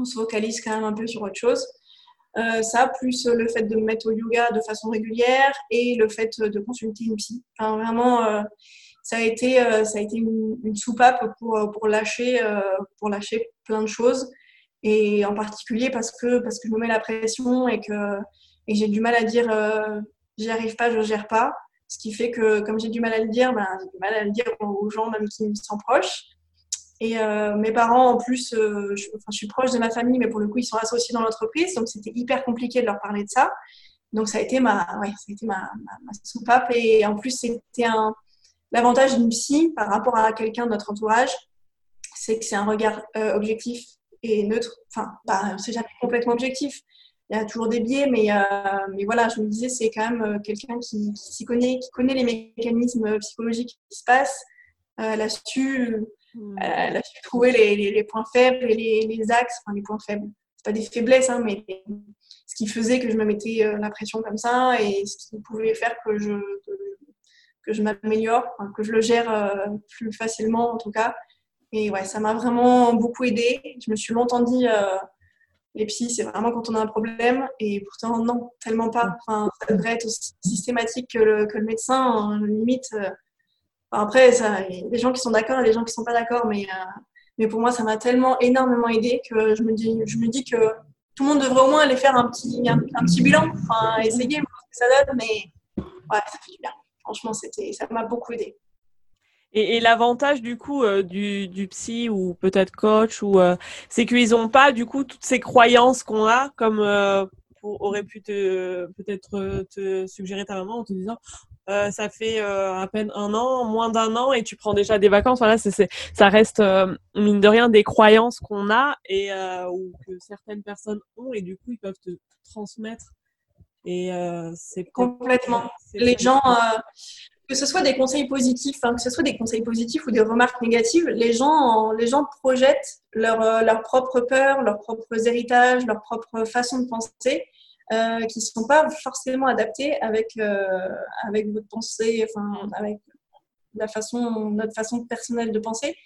on se focalise quand même un peu sur autre chose. Euh, ça, plus le fait de me mettre au yoga de façon régulière et le fait de consulter une psy. Enfin, vraiment, euh, ça a été, euh, ça a été une, une soupape pour, pour, lâcher, euh, pour lâcher plein de choses et en particulier parce que, parce que je me mets la pression et que, et que j'ai du mal à dire euh, « j'y arrive pas, je gère pas ». Ce qui fait que, comme j'ai du mal à le dire, ben, j'ai du mal à le dire aux gens même qui me sont proches. Et euh, mes parents, en plus, euh, je, enfin, je suis proche de ma famille, mais pour le coup, ils sont associés dans l'entreprise. Donc, c'était hyper compliqué de leur parler de ça. Donc, ça a été ma, ouais, ça a été ma, ma, ma soupape. Et en plus, c'était un, l'avantage d'une psy par rapport à quelqu'un de notre entourage, c'est que c'est un regard euh, objectif et neutre. Enfin, bah, c'est jamais complètement objectif. Il y a toujours des biais, mais, euh, mais voilà, je me disais, c'est quand même quelqu'un qui, qui s'y connaît, qui connaît les mécanismes psychologiques qui se passent euh, là-dessus. Elle a su trouver les, les, les points faibles et les, les axes, enfin les points faibles, c'est pas des faiblesses, hein, mais ce qui faisait que je me mettais euh, la pression comme ça et ce qui pouvait faire que je, que, que je m'améliore, hein, que je le gère euh, plus facilement en tout cas. Et ouais, ça m'a vraiment beaucoup aidée. Je me suis longtemps dit, euh, les psys, c'est vraiment quand on a un problème, et pourtant non, tellement pas. Enfin, ça devrait être aussi systématique que le, que le médecin, hein, limite. Euh, Enfin, après, il y a des gens qui sont d'accord et des gens qui ne sont pas d'accord, mais, euh, mais pour moi, ça m'a tellement énormément aidée que je me dis, je me dis que tout le monde devrait au moins aller faire un petit, un, un petit bilan, enfin, essayer, voir ce que ça donne, mais ouais, ça fait du bien. Franchement, c'était, ça m'a beaucoup aidée. Et, et l'avantage du coup euh, du, du psy ou peut-être coach, ou, euh, c'est qu'ils n'ont pas du coup toutes ces croyances qu'on a comme… Euh... aurait pu te, peut-être te suggérer ta maman en te disant euh, ça fait euh, à peine un an, moins d'un an et tu prends déjà des vacances. Voilà, c'est, c'est, ça reste euh, mine de rien des croyances qu'on a et euh, ou que certaines personnes ont et du coup ils peuvent te transmettre. Et euh, c'est complètement c'est les gens euh, que ce soit des conseils positifs, hein, que ce soit des conseils positifs ou des remarques négatives, les gens les gens projettent leur euh, leur propre peur, leurs propres héritages, leur propre façon de penser. Euh, qui ne sont pas forcément adaptés avec, euh, avec votre pensée, enfin, avec la façon, notre façon personnelle de penser.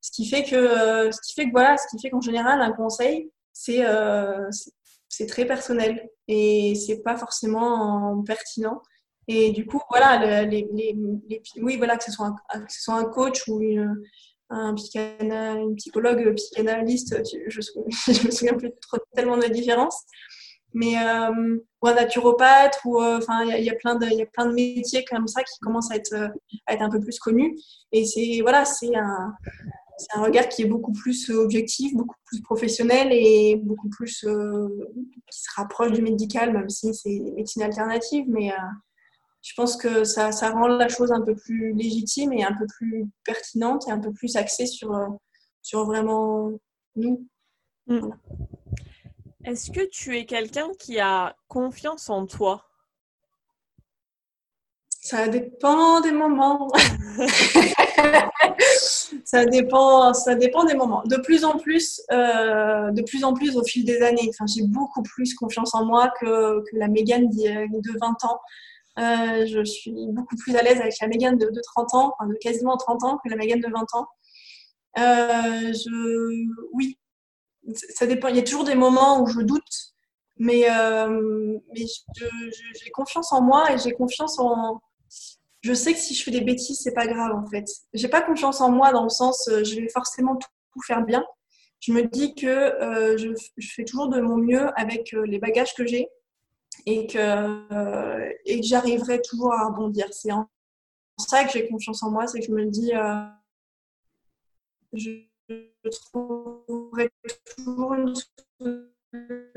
Ce qui fait que, euh, ce qui fait que voilà, ce qui fait qu'en général, un conseil, c'est, euh, c'est, c'est très personnel et ce n'est pas forcément pertinent. Et du coup, voilà, le, les, les, les, oui, voilà, que ce soit un, que ce soit un coach ou une, un psychana, une psychologue, psychanalyste, je ne me souviens plus trop, tellement de la différence. Mais euh, ou un naturopathe, ou enfin euh, il y, y a plein de il y a plein de métiers comme ça qui commencent à être euh, à être un peu plus connus et c'est voilà c'est un c'est un regard qui est beaucoup plus objectif, beaucoup plus professionnel et beaucoup plus euh, qui se rapproche du médical, même si c'est médecine alternative. Mais euh, je pense que ça ça rend la chose un peu plus légitime et un peu plus pertinente et un peu plus axée sur sur vraiment nous. Mm. Voilà. Est-ce que tu es quelqu'un qui a confiance en toi ? Ça dépend des moments. ça dépend, ça dépend des moments. De plus en plus, euh, de plus en plus au fil des années. Enfin, j'ai beaucoup plus confiance en moi que, que la Mégane de vingt ans. Euh, je suis beaucoup plus à l'aise avec la Mégane de, de trente ans, enfin, de quasiment trente ans, que la Mégane de vingt ans. Euh, je, oui. Ça dépend. Il y a toujours des moments où je doute, mais, euh, mais je, je, j'ai confiance en moi et j'ai confiance en. Je sais que si je fais des bêtises, c'est pas grave en fait. J'ai pas confiance en moi dans le sens, je vais forcément tout, tout faire bien. Je me dis que euh, je, je fais toujours de mon mieux avec les bagages que j'ai et que euh, et que j'arriverai toujours à rebondir. C'est en ça que j'ai confiance en moi, c'est que je me dis. Euh, je... je trouverai toujours une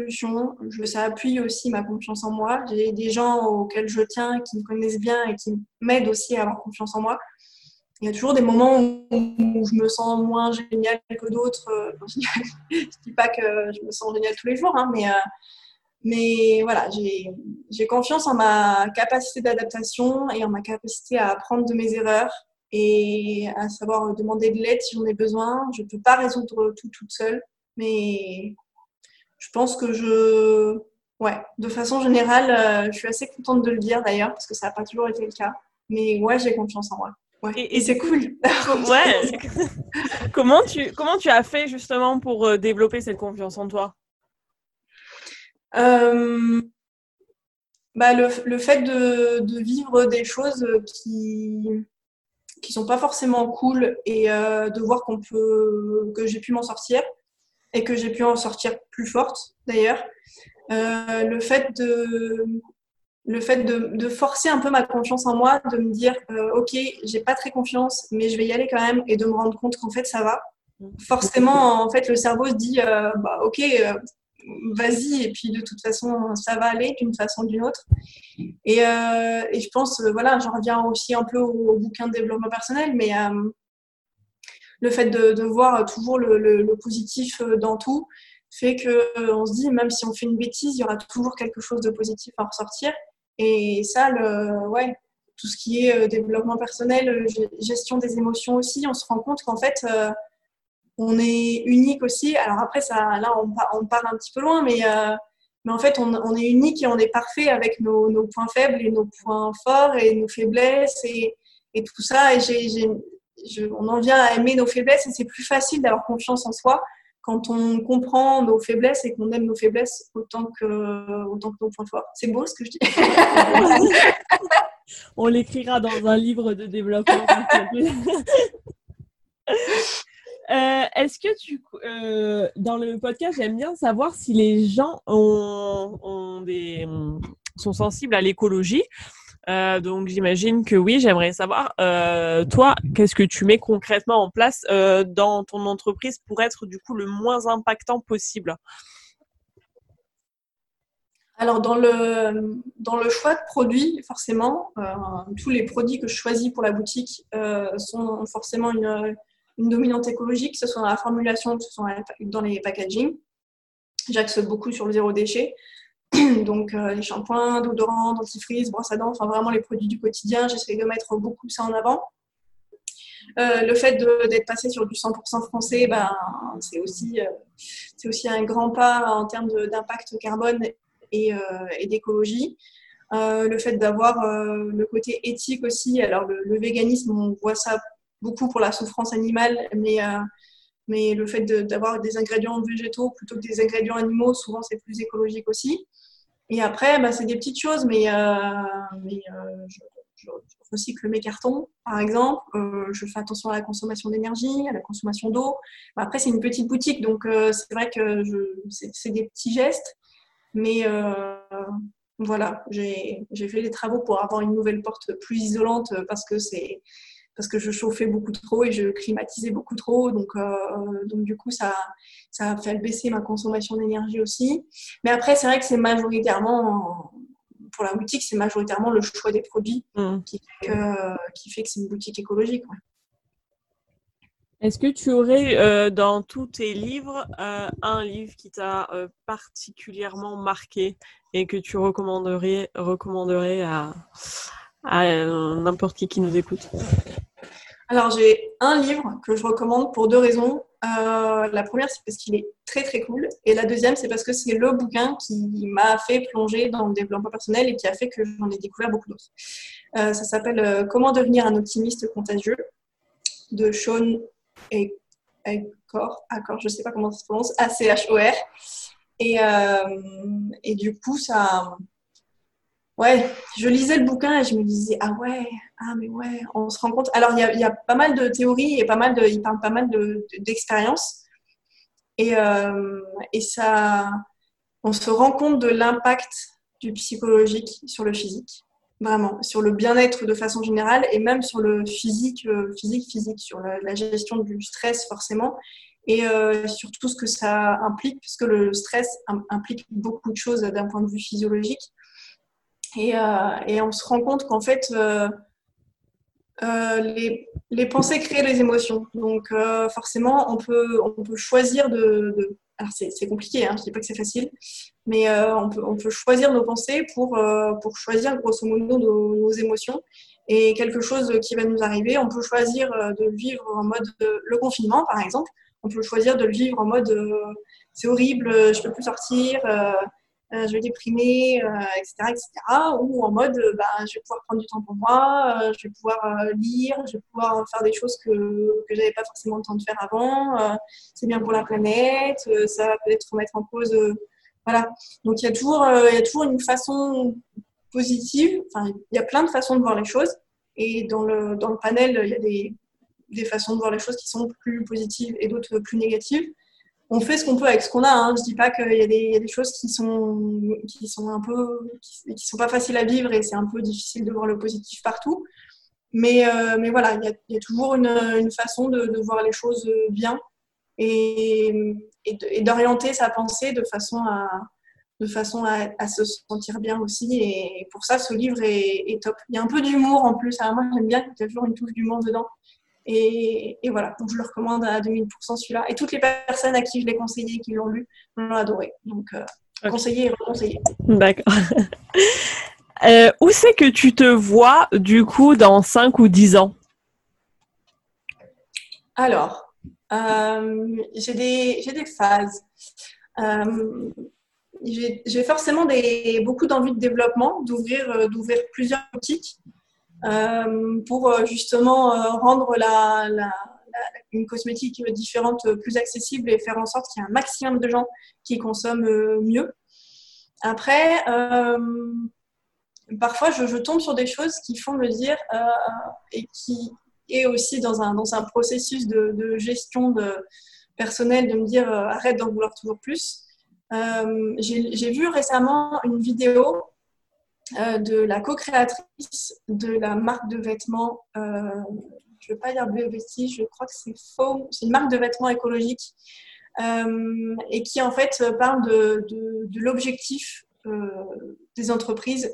solution. Ça appuie aussi ma confiance en moi. J'ai des gens auxquels je tiens, qui me connaissent bien et qui m'aident aussi à avoir confiance en moi. Il y a toujours des moments où je me sens moins géniale que d'autres. Je ne dis pas que je me sens géniale tous les jours, hein, mais, euh, mais voilà, j'ai, j'ai confiance en ma capacité d'adaptation et en ma capacité à apprendre de mes erreurs. Et à savoir demander de l'aide si j'en ai besoin. Je ne peux pas résoudre tout toute seule, mais je pense que je... Ouais, de façon générale, euh, je suis assez contente de le dire d'ailleurs, parce que ça n'a pas toujours été le cas. Mais ouais, j'ai confiance en moi. Ouais. Et, et, et c'est cool. Ouais. comment, tu, comment tu as fait justement pour développer cette confiance en toi ? euh... bah, le, le fait de, de vivre des choses qui... qui sont pas forcément cool et euh, de voir qu'on peut que j'ai pu m'en sortir et que j'ai pu en sortir plus forte d'ailleurs. Euh, le fait de, le fait de, de forcer un peu ma confiance en moi, de me dire euh, « Ok, j'ai pas très confiance, mais je vais y aller quand même » et de me rendre compte qu'en fait, ça va. Forcément, en fait, le cerveau se dit euh, « bah, Ok, euh, vas-y, et puis de toute façon, ça va aller d'une façon ou d'une autre. » Et, euh, et je pense, euh, voilà, j'en reviens aussi un peu au, au bouquin de développement personnel, mais… Euh, Le fait de, de voir toujours le, le, le positif dans tout fait qu'on se dit, même si on fait une bêtise, il y aura toujours quelque chose de positif à ressortir. Et ça, le, ouais, tout ce qui est développement personnel, gestion des émotions aussi, on se rend compte qu'en fait, euh, on est unique aussi. Alors après, ça, là, on, on part un petit peu loin, mais, euh, mais en fait, on, on est unique et on est parfait avec nos, nos points faibles et nos points forts et nos faiblesses et, et tout ça. Et j'ai... j'ai Je, on en vient à aimer nos faiblesses et c'est plus facile d'avoir confiance en soi quand on comprend nos faiblesses et qu'on aime nos faiblesses autant que, autant que nos points forts. C'est beau ce que je dis. On l'écrira dans un livre de développement. euh, est-ce que tu... Euh, dans le podcast, j'aime bien savoir si les gens ont, ont des, sont sensibles à l'écologie. Euh, donc j'imagine que oui, j'aimerais savoir, euh, toi, qu'est-ce que tu mets concrètement en place euh, dans ton entreprise pour être du coup le moins impactant possible ? Alors dans le, dans le choix de produits, forcément, euh, tous les produits que je choisis pour la boutique euh, sont forcément une, une dominante écologique, que ce soit dans la formulation, que ce soit dans les packaging. J'axe beaucoup sur le zéro déchet. Donc, euh, les shampoings, déodorants, dentifrice, brosse à dents, enfin vraiment les produits du quotidien, j'essaie de mettre beaucoup ça en avant. Euh, le fait de, d'être passé sur du cent pour cent français, ben, c'est, aussi, euh, c'est aussi un grand pas en termes de, d'impact carbone et, euh, et d'écologie. Euh, le fait d'avoir euh, le côté éthique aussi, alors le, le véganisme, on voit ça beaucoup pour la souffrance animale, mais... Euh, Mais le fait de, d'avoir des ingrédients végétaux plutôt que des ingrédients animaux, souvent, c'est plus écologique aussi. Et après, bah, c'est des petites choses, mais, euh, mais euh, je, je recycle mes cartons, par exemple. Euh, je fais attention à la consommation d'énergie, à la consommation d'eau. Bah, après, c'est une petite boutique, donc euh, c'est vrai que je, c'est, c'est des petits gestes. Mais euh, voilà, j'ai, j'ai fait les travaux pour avoir une nouvelle porte plus isolante parce que c'est... parce que je chauffais beaucoup trop et je climatisais beaucoup trop. Donc, euh, donc du coup, ça, ça a fait baisser ma consommation d'énergie aussi. Mais après, c'est vrai que c'est majoritairement, pour la boutique, c'est majoritairement le choix des produits mmh. qui, euh, qui fait que c'est une boutique écologique. Ouais. Est-ce que tu aurais euh, dans tous tes livres euh, un livre qui t'a euh, particulièrement marqué et que tu recommanderais, recommanderais à, à euh, n'importe qui qui nous écoute ? Alors, j'ai un livre que je recommande pour deux raisons. Euh, la première, c'est parce qu'il est très, très cool. Et la deuxième, c'est parce que c'est le bouquin qui m'a fait plonger dans le développement personnel et qui a fait que j'en ai découvert beaucoup d'autres. Euh, ça s'appelle euh, « Comment devenir un optimiste contagieux » de Sean Achor. Accord, je ne sais pas comment ça se prononce. A C H O R. Et, euh, et du coup, ça... Ouais, je lisais le bouquin et je me disais ah ouais, ah mais ouais, on se rend compte. Alors il y a, y a pas mal de théories et pas mal de, il parle pas mal de, de d'expériences et euh, et ça, on se rend compte de l'impact du psychologique sur le physique, vraiment sur le bien-être de façon générale et même sur le physique, euh, physique, physique, sur la, la gestion du stress forcément et euh, sur tout ce que ça implique puisque le stress implique beaucoup de choses d'un point de vue physiologique. Et, euh, et on se rend compte qu'en fait, euh, euh, les, les pensées créent les émotions. Donc euh, forcément, on peut, on peut choisir de... de alors c'est, c'est compliqué, hein, je ne dis pas que c'est facile, mais euh, on peut, on peut choisir nos pensées pour, euh, pour choisir grosso modo nos, nos émotions. Et quelque chose qui va nous arriver, on peut choisir de vivre en mode... De, le confinement, par exemple, on peut choisir de le vivre en mode euh, « c'est horrible, je ne peux plus sortir euh, ». Euh, je vais déprimer, euh, et cetera, et cetera. Ou en mode, euh, bah, je vais pouvoir prendre du temps pour moi, euh, je vais pouvoir euh, lire, je vais pouvoir faire des choses que que j'avais pas forcément le temps de faire avant. Euh, c'est bien pour la planète, euh, ça va peut-être remettre en cause, euh, voilà. Donc il y a toujours, il euh, y a toujours une façon positive. Enfin, il y a plein de façons de voir les choses. Et dans le dans le panel, il y a des des façons de voir les choses qui sont plus positives et d'autres plus négatives. on fait ce qu'on peut avec ce qu'on a. Hein. Je ne dis pas qu'il y a des, il y a des choses qui sont, qui sont un peu, qui, qui sont pas faciles à vivre et c'est un peu difficile de voir le positif partout. Mais, euh, mais voilà, il y a, il y a toujours une, une façon de, de voir les choses bien et, et, de, et d'orienter sa pensée de façon à, de façon à, à se sentir bien aussi. Et pour ça, ce livre est, est top. Il y a un peu d'humour en plus. Alors moi, j'aime bien qu'il y a toujours une touche d'humour dedans. Et, et voilà, donc je le recommande à deux mille pour cent celui-là. Et toutes les personnes à qui je l'ai conseillé et qui l'ont lu, l'ont adoré. Donc, euh, okay. Conseiller et reconseiller. D'accord. euh, où c'est que tu te vois, du coup, dans cinq ou dix ans? Alors, euh, j'ai, des, j'ai des phases. Euh, j'ai, j'ai forcément des, beaucoup d'envie de développement, d'ouvrir, d'ouvrir plusieurs boutiques. Euh, pour justement euh, rendre la, la, la, une cosmétique différente euh, plus accessible et faire en sorte qu'il y ait un maximum de gens qui consomment euh, mieux. Après, euh, parfois, je, je tombe sur des choses qui font me dire euh, et qui est aussi dans un, dans un processus de, de gestion de, personnelle de me dire euh, arrête d'en vouloir toujours plus. Euh, j'ai, j'ai vu récemment une vidéo de la co-créatrice de la marque de vêtements, euh, je ne veux pas dire B O V T, je crois que c'est faux, c'est une marque de vêtements écologiques euh, et qui en fait parle de, de, de l'objectif euh, des entreprises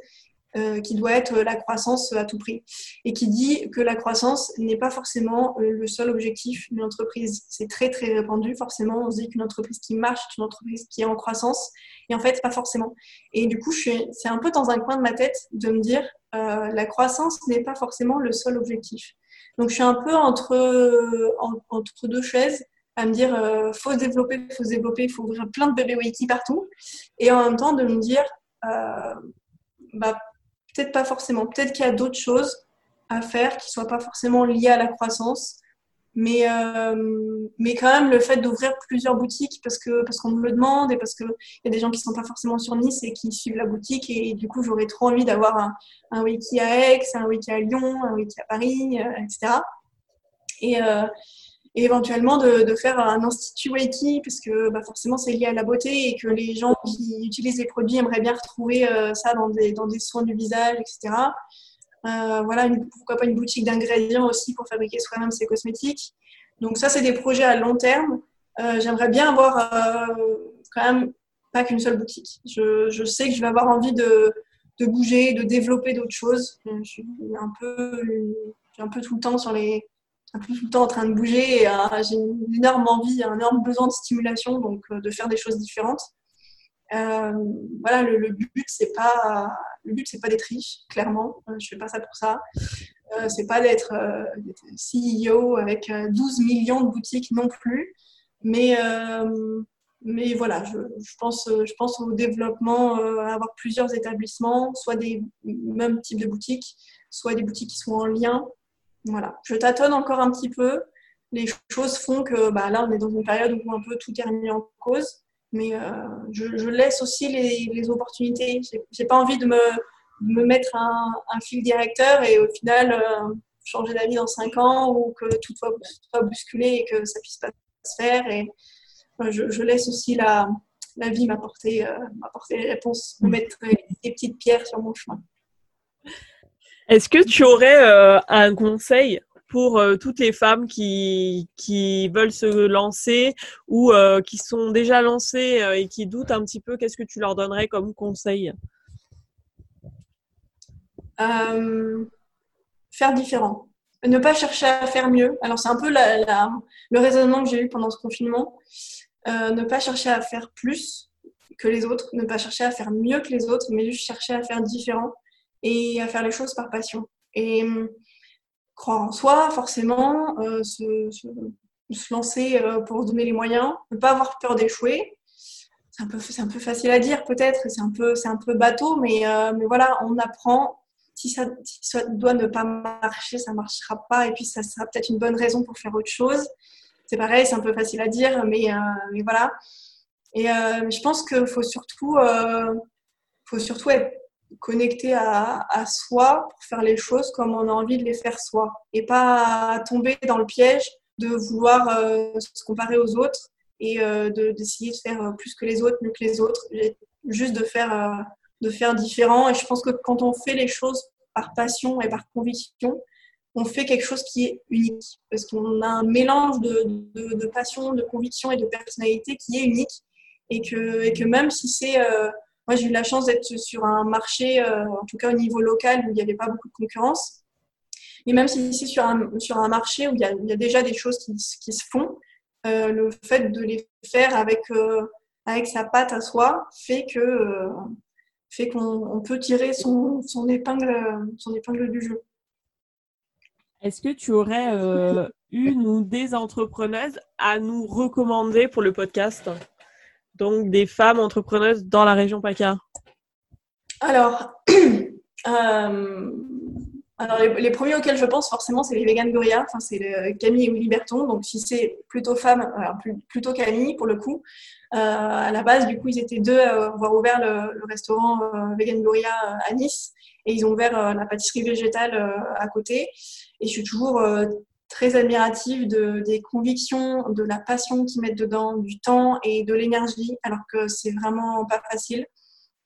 euh, qui doit être la croissance à tout prix et qui dit que la croissance n'est pas forcément le seul objectif d'une entreprise. C'est très très répandu, forcément on se dit qu'une entreprise qui marche est une entreprise qui est en croissance. Et en fait, pas forcément. Et du coup, je suis, c'est un peu dans un coin de ma tête de me dire euh, la croissance n'est pas forcément le seul objectif. Donc, je suis un peu entre, euh, entre deux chaises à me dire euh, faut se développer, faut se développer, il faut ouvrir plein de bébés Wakey partout. Et en même temps, de me dire euh, bah, peut-être pas forcément. Peut-être qu'il y a d'autres choses à faire qui ne soient pas forcément liées à la croissance. Mais, euh, mais quand même, le fait d'ouvrir plusieurs boutiques parce, que, parce qu'on me le demande et parce qu'il y a des gens qui ne sont pas forcément sur Nice et qui suivent la boutique. Et, et du coup, j'aurais trop envie d'avoir un, un Wakey à Aix, un Wakey à Lyon, un Wakey à Paris, euh, et cetera. Et, euh, et éventuellement, de, de faire un institut Wakey parce que bah, forcément, c'est lié à la beauté et que les gens qui utilisent les produits aimeraient bien retrouver euh, ça dans des, dans des soins du visage, et cetera. Euh, voilà, une, pourquoi pas une boutique d'ingrédients aussi pour fabriquer soi-même ses cosmétiques. Donc ça, c'est des projets à long terme. Euh, j'aimerais bien avoir euh, quand même pas qu'une seule boutique. Je, je sais que je vais avoir envie de, de bouger, de développer d'autres choses. Je suis un peu, je suis un peu tout le temps sur les, un peu tout le temps en train de bouger. Et, euh, j'ai une énorme envie, un énorme besoin de stimulation, donc euh, de faire des choses différentes. Euh, voilà, le, le but, c'est pas... Le but, c'est pas d'être riche, clairement. Je ne fais pas ça pour ça. Euh, c'est pas d'être euh, C E O avec douze millions de boutiques non plus. Mais, euh, mais voilà, je, je, pense, je pense au développement, euh, à avoir plusieurs établissements, soit des mêmes types de boutiques, soit des boutiques qui sont en lien. Voilà. Je tâtonne encore un petit peu. Les choses font que bah, là, on est dans une période où un peu tout est remis en cause. Mais euh, je, je laisse aussi les, les opportunités. J'ai, j'ai pas envie de me, de me mettre un, un fil directeur et au final euh, changer d'avis dans cinq ans ou que tout soit, soit bousculé et que ça puisse pas se faire. Et enfin, je, je laisse aussi la, la vie m'apporter, euh, m'apporter les réponses, me mettre des petites pierres sur mon chemin. Est-ce que tu aurais euh, un conseil pour euh, toutes les femmes qui, qui veulent se lancer ou euh, qui sont déjà lancées euh, et qui doutent un petit peu, qu'est-ce que tu leur donnerais comme conseil ? euh, Faire différent. Ne pas chercher à faire mieux. Alors, c'est un peu la, la, le raisonnement que j'ai eu pendant ce confinement. Euh, ne pas chercher à faire plus que les autres, ne pas chercher à faire mieux que les autres, mais juste chercher à faire différent et à faire les choses par passion. Et... croire en soi, forcément, euh, se, se, se lancer euh, pour se donner les moyens, ne pas avoir peur d'échouer. C'est un peu, c'est un peu facile à dire peut-être, c'est un peu, c'est un peu bateau, mais, euh, mais voilà, on apprend. Si ça, si ça doit ne pas marcher, ça ne marchera pas et puis ça sera peut-être une bonne raison pour faire autre chose. C'est pareil, c'est un peu facile à dire, mais, euh, mais voilà. Et euh, je pense qu'il faut surtout, euh, faut surtout être connecté à, à soi pour faire les choses comme on a envie de les faire soi et pas tomber dans le piège de vouloir euh, se comparer aux autres et euh, de, d'essayer de faire plus que les autres, mieux que les autres, juste de faire, euh, de faire différent. Et je pense que quand on fait les choses par passion et par conviction, on fait quelque chose qui est unique, parce qu'on a un mélange de, de, de passion, de conviction et de personnalité qui est unique, et que, et que même si c'est... Euh, moi, j'ai eu la chance d'être sur un marché, euh, en tout cas au niveau local, où il n'y avait pas beaucoup de concurrence, et même si c'est sur un, sur un marché où il y a, il y a déjà des choses qui, qui se font, euh, le fait de les faire avec, euh, avec sa patte à soi fait que... Euh, fait qu'on on peut tirer son, son, épingle, son épingle du jeu. Est-ce que tu aurais euh, une ou des entrepreneuses à nous recommander pour le podcast ? Donc, des femmes entrepreneuses dans la région PACA. Alors, euh, alors les, les premiers auxquels je pense, forcément, c'est les Vegan Gloria. Enfin, c'est le, Camille et Willy Berton. Donc, si c'est plutôt femme, alors, plus, plutôt Camille, pour le coup. Euh, à la base, du coup, ils étaient deux à avoir ouvert le, le restaurant euh, Vegan Gloria à Nice. Et ils ont ouvert euh, la pâtisserie végétale euh, à côté. Et je suis toujours euh, très admirative de, des convictions, de la passion qu'ils mettent dedans, du temps et de l'énergie, alors que c'est vraiment pas facile.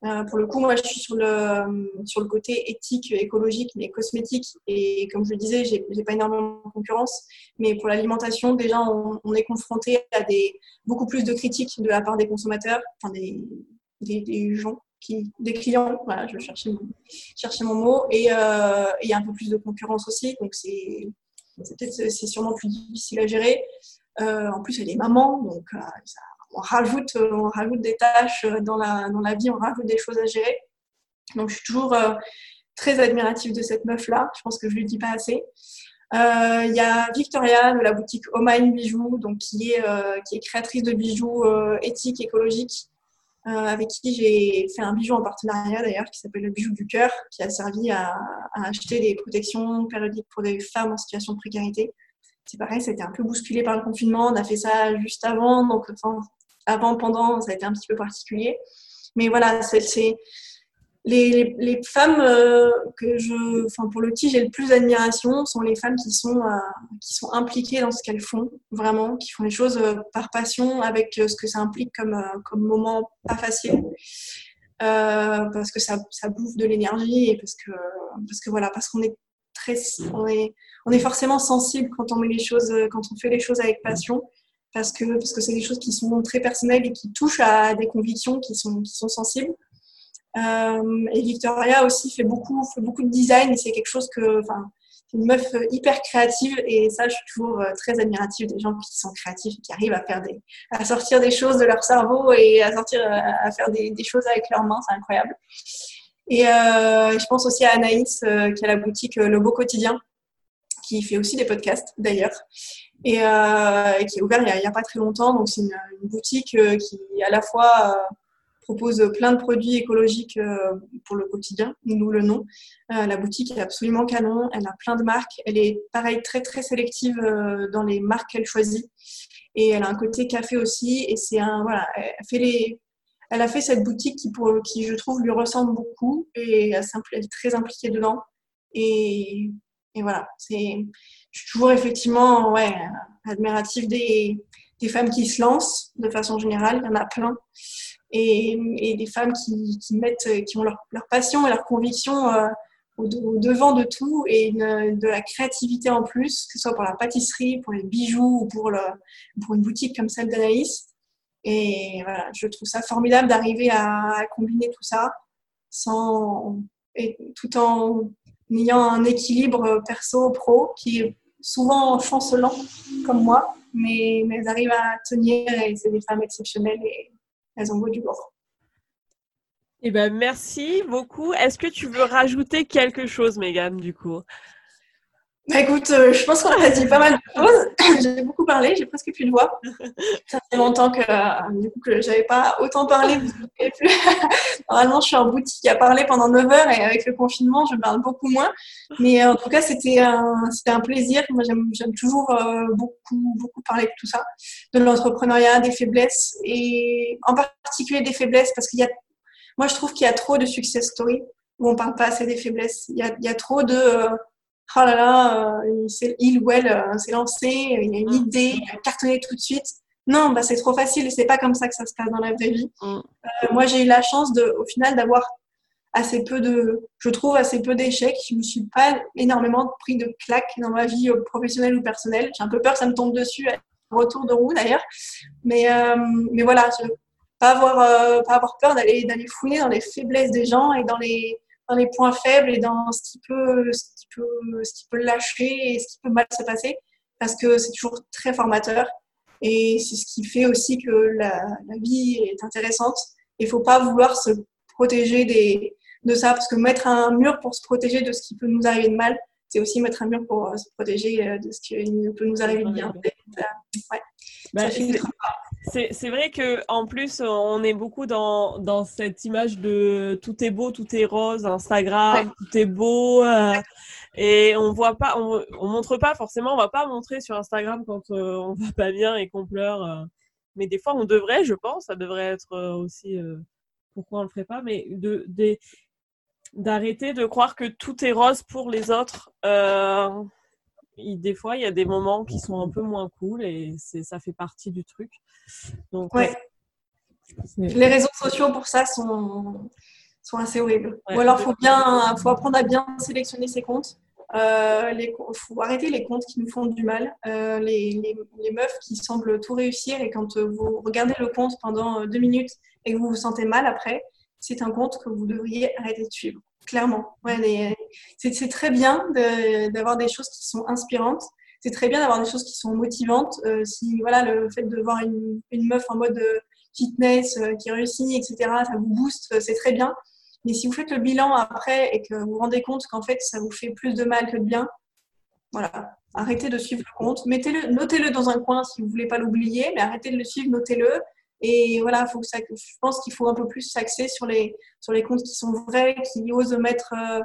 Euh, pour le coup, moi, je suis sur le, sur le côté éthique, écologique, mais cosmétique. Et comme je le disais, j'ai, j'ai pas énormément de concurrence. Mais pour l'alimentation, déjà, on, on est confronté à des, beaucoup plus de critiques de la part des consommateurs, enfin des, des, des gens. Qui, des clients, voilà, je cherchais mon, cherchais mon mot, et il euh, y a un peu plus de concurrence aussi, donc c'est, c'est, peut-être, c'est sûrement plus difficile à gérer. Euh, en plus, elle est maman, donc euh, ça, on, rajoute, on rajoute des tâches dans la, dans la vie, on rajoute des choses à gérer. Donc, je suis toujours euh, très admirative de cette meuf-là, je pense que je ne lui dis pas assez. Il euh, y a Victoria de la boutique Oh My Bijoux, donc, qui, est, euh, qui est créatrice de bijoux euh, éthiques, écologiques, Euh, avec qui j'ai fait un bijou en partenariat d'ailleurs qui s'appelle le bijou du cœur, qui a servi à, à acheter des protections périodiques pour des femmes en situation de précarité. C'est pareil, ça a été un peu bousculé par le confinement, on a fait ça juste avant, donc enfin, avant, pendant, ça a été un petit peu particulier. Mais voilà, c'est, c'est les, les, les femmes euh, que je, enfin, pour qui j'ai le plus d'admiration sont les femmes qui sont, euh, qui sont impliquées dans ce qu'elles font, vraiment, qui font les choses euh, par passion, avec euh, ce que ça implique comme, euh, comme moment pas facile, euh, parce que ça, ça bouffe de l'énergie et parce que, parce que voilà, parce qu'on est très, on est, on est forcément sensible quand on met les choses, quand on fait les choses avec passion, parce que, parce que c'est des choses qui sont très personnelles et qui touchent à des convictions qui sont, qui sont sensibles. Euh, et Victoria aussi fait beaucoup, fait beaucoup de design, et c'est quelque chose que, enfin, c'est une meuf hyper créative, et ça, je suis toujours très admirative des gens qui sont créatifs et qui arrivent à faire des, à sortir des choses de leur cerveau et à sortir, à faire des, des choses avec leurs mains, c'est incroyable. Et euh, je pense aussi à Anaïs euh, qui a la boutique Le Beau Quotidien, qui fait aussi des podcasts d'ailleurs, et, euh, et qui est ouvert il y a, il y a pas très longtemps, donc c'est une, une boutique euh, qui à la fois euh, propose plein de produits écologiques pour le quotidien, d'où le nom. La boutique est absolument canon, elle a plein de marques, elle est pareil très très sélective dans les marques qu'elle choisit, et elle a un côté café aussi, et c'est un voilà, elle fait les, elle a fait cette boutique qui pour qui je trouve lui ressemble beaucoup, et elle est très impliquée dedans, et et voilà, c'est je suis toujours effectivement ouais admirative des des femmes qui se lancent de façon générale, il y en a plein. Et, et des femmes qui, qui, mettent, qui ont leur, leur passion et leur conviction euh, au, de, au devant de tout, et une, de la créativité en plus, que ce soit pour la pâtisserie, pour les bijoux ou pour, le, pour une boutique comme celle d'Anaïs. Et voilà, je trouve ça formidable d'arriver à, à combiner tout ça sans, et tout en ayant un équilibre perso-pro qui est souvent chancelant comme moi, mais, mais elles arrivent à tenir, et c'est des femmes exceptionnelles, et elles envoient du bord. Eh ben, merci beaucoup. Est-ce que tu veux rajouter quelque chose, Mégane, du coup ? Bah, écoute, euh, je pense qu'on a dit pas mal de choses. J'ai beaucoup parlé, j'ai presque plus de voix. Ça fait longtemps que, euh, du coup, que j'avais pas autant parlé. Plus. Normalement, je suis en boutique à parler pendant neuf heures, et avec le confinement, je parle beaucoup moins. Mais euh, en tout cas, c'était un, c'était un plaisir. Moi, j'aime, j'aime toujours euh, beaucoup, beaucoup parler de tout ça, de l'entrepreneuriat, des faiblesses, et en particulier des faiblesses, parce qu'il y a, moi, je trouve qu'il y a trop de success stories où on parle pas assez des faiblesses. Il y a, il y a trop de euh, oh là là, euh, il, il ou elle euh, s'est lancé, il y a une idée, il a cartonné tout de suite. non, bah, c'est trop facile et c'est pas comme ça que ça se passe dans la vraie vie. Mm. Euh, moi, j'ai eu la chance de, au final, d'avoir assez peu de, je trouve, assez peu d'échecs. Je me suis pas énormément pris de claques dans ma vie professionnelle ou personnelle. J'ai un peu peur que ça me tombe dessus à retour de roue d'ailleurs. Mais, euh, mais voilà, je, pas avoir, euh, pas avoir peur d'aller, d'aller fouiller dans les faiblesses des gens et dans les, dans les points faibles et dans ce qui peut, ce qui peut, ce qui peut lâcher et ce qui peut mal se passer. Parce que c'est toujours très formateur. Et c'est ce qui fait aussi que la, la vie est intéressante. Il ne faut pas vouloir se protéger des, de ça, parce que mettre un mur pour se protéger de ce qui peut nous arriver de mal, c'est aussi mettre un mur pour se protéger de ce qui peut nous arriver de bien. Ouais. Bah, c'est, c'est, c'est vrai qu'en plus, on est beaucoup dans, dans cette image de tout est beau, tout est rose, Instagram, ouais. Tout est beau. Euh, ouais. Et on voit pas, on, on montre pas forcément, on va pas montrer sur Instagram quand euh, on va pas bien et qu'on pleure. Euh. Mais des fois, on devrait, je pense, ça devrait être euh, aussi. Euh, pourquoi on le ferait pas ? Mais de, de d'arrêter de croire que tout est rose pour les autres. Euh, y, des fois, il y a des moments qui sont un peu moins cool et c'est, ça fait partie du truc. Donc, ouais. euh, les réseaux sociaux pour ça sont sont assez horribles. Ouais, ou alors, faut bien, faut apprendre à bien sélectionner ses comptes. Euh, les, faut arrêter les comptes qui nous font du mal. Euh, les, les, les meufs qui semblent tout réussir et quand vous regardez le compte pendant deux minutes et que vous vous sentez mal après, c'est un compte que vous devriez arrêter de suivre, clairement. Ouais, les, c'est, c'est très bien de, d'avoir des choses qui sont inspirantes, c'est très bien d'avoir des choses qui sont motivantes. Euh, si voilà, le fait de voir une, une meuf en mode fitness euh, qui réussit, et cetera, ça vous booste, c'est très bien. Mais si vous faites le bilan après et que vous vous rendez compte qu'en fait, ça vous fait plus de mal que de bien, voilà, arrêtez de suivre le compte. Mettez-le, notez-le dans un coin si vous ne voulez pas l'oublier, mais arrêtez de le suivre, notez-le. Et voilà, faut que ça, je pense qu'il faut un peu plus s'axer sur les, sur les comptes qui sont vrais, qui osent mettre, euh,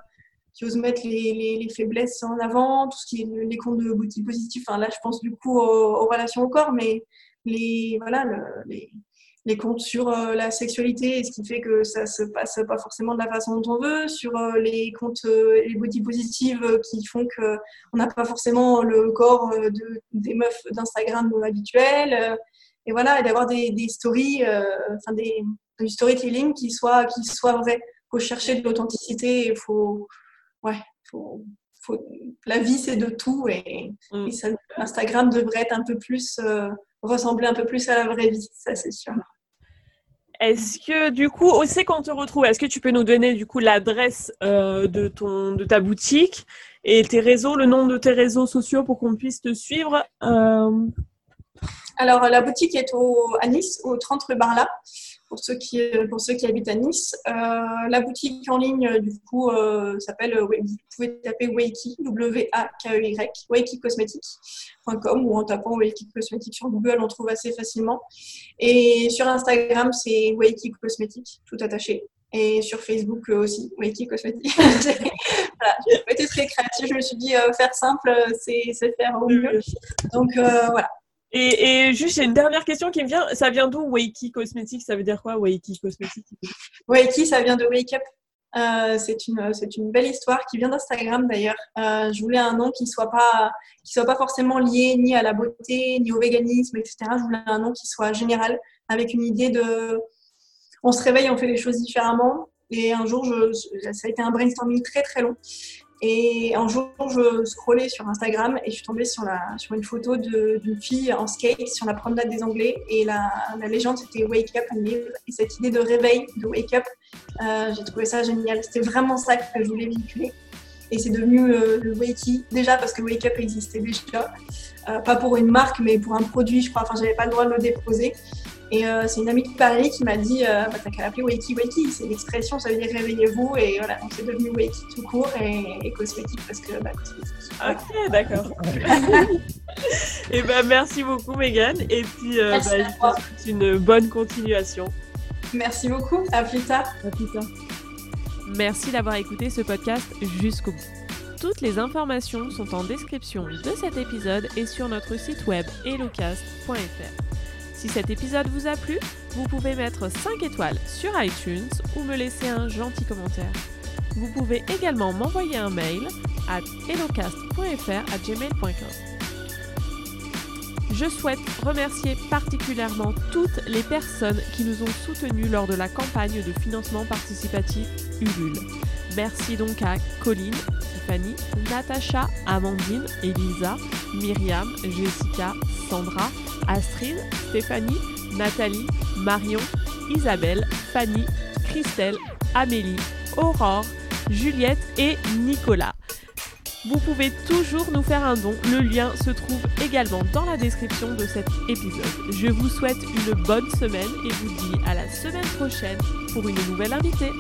qui osent mettre les, les, les faiblesses en avant, tout ce qui est les comptes de body positive. Enfin, là, je pense du coup aux, aux relations au corps, mais les, voilà, le, les, les comptes sur euh, la sexualité et ce qui fait que ça se passe pas forcément de la façon dont on veut, sur euh, les comptes, euh, les body positives euh, qui font qu'on n'a pas forcément le corps euh, de, des meufs d'Instagram habituelles. Euh, Et voilà, et d'avoir des, des stories, euh, enfin des, du storytelling qui soit, qui soit vrai. Il faut chercher de l'authenticité. Il faut, ouais, faut, faut, la vie, c'est de tout. Et, mm. et ça, Instagram devrait être un peu plus, euh, ressembler un peu plus à la vraie vie. Ça, c'est sûr. Est-ce que, du coup, où c'est qu'on te retrouve ? Est-ce que tu peux nous donner, du coup, l'adresse euh, de, ton, de ta boutique et tes réseaux, le nom de tes réseaux sociaux pour qu'on puisse te suivre euh... Alors, la boutique est au, à Nice, au trente rue Barla, pour ceux qui, pour ceux qui habitent à Nice. Euh, la boutique en ligne, du coup, euh, s'appelle, vous pouvez taper Wakey, W A K E Y, wakey cosmetics point com ou en tapant Wakey Cosmetics sur Google, on trouve assez facilement. Et sur Instagram, c'est Wakey Cosmetics, tout attaché. Et sur Facebook aussi, Wakey Cosmetics. Voilà, j'ai été très créative, je me suis dit, euh, faire simple, c'est, c'est faire au mieux. Donc, euh, voilà. Et, et juste, j'ai une dernière question qui me vient. Ça vient d'où, Wakey Cosmetics ? Ça veut dire quoi, Wakey Cosmetics ? Wakey, ça vient de Wake Up. Euh, c'est, une, c'est une belle histoire qui vient d'Instagram, d'ailleurs. Euh, je voulais un nom qui ne soit pas, qui soit pas forcément lié ni à la beauté, ni au véganisme, et cetera. Je voulais un nom qui soit général, avec une idée de... On se réveille, on fait les choses différemment. Et un jour, je, ça a été un brainstorming très, très long. Et un jour, je scrollais sur Instagram et je suis tombée sur, la, sur une photo de, d'une fille en skate sur la promenade des Anglais. Et la, la légende, c'était « Wake up and live ». Et cette idée de réveil, de « Wake up euh, », j'ai trouvé ça génial. C'était vraiment ça que je voulais véhiculer. Et c'est devenu euh, le « Wakey ». Déjà parce que « Wake up » existait déjà. Euh, pas pour une marque, mais pour un produit, je crois. Enfin, je n'avais pas le droit de le déposer. Et euh, c'est une amie de Paris qui m'a dit euh, « bah, t'as qu'à l'appeler Wakey Wakey ». C'est une expression, ça veut dire « réveillez-vous ». Et voilà, on s'est devenu Wakey tout court et, et cosmétique parce que… Bah, ok, d'accord. Et ben bah, merci beaucoup Mégane. Et puis, euh, bah, je pense que c'est une bonne continuation. Merci beaucoup, à plus tard. À plus tard. Merci d'avoir écouté ce podcast jusqu'au bout. Toutes les informations sont en description de cet épisode et sur notre site web hello cast point f r. Si cet épisode vous a plu, vous pouvez mettre cinq étoiles sur iTunes ou me laisser un gentil commentaire. Vous pouvez également m'envoyer un mail à hello cast point f r arobase gmail point com. Je souhaite remercier particulièrement toutes les personnes qui nous ont soutenus lors de la campagne de financement participatif Ulule. Merci donc à Colline, Tiffany, Natacha, Amandine, Elisa, Myriam, Jessica, Sandra, Astrid, Stéphanie, Nathalie, Marion, Isabelle, Fanny, Christelle, Amélie, Aurore, Juliette et Nicolas. Vous pouvez toujours nous faire un don, le lien se trouve également dans la description de cet épisode. Je vous souhaite une bonne semaine et vous dis à la semaine prochaine pour une nouvelle invitée.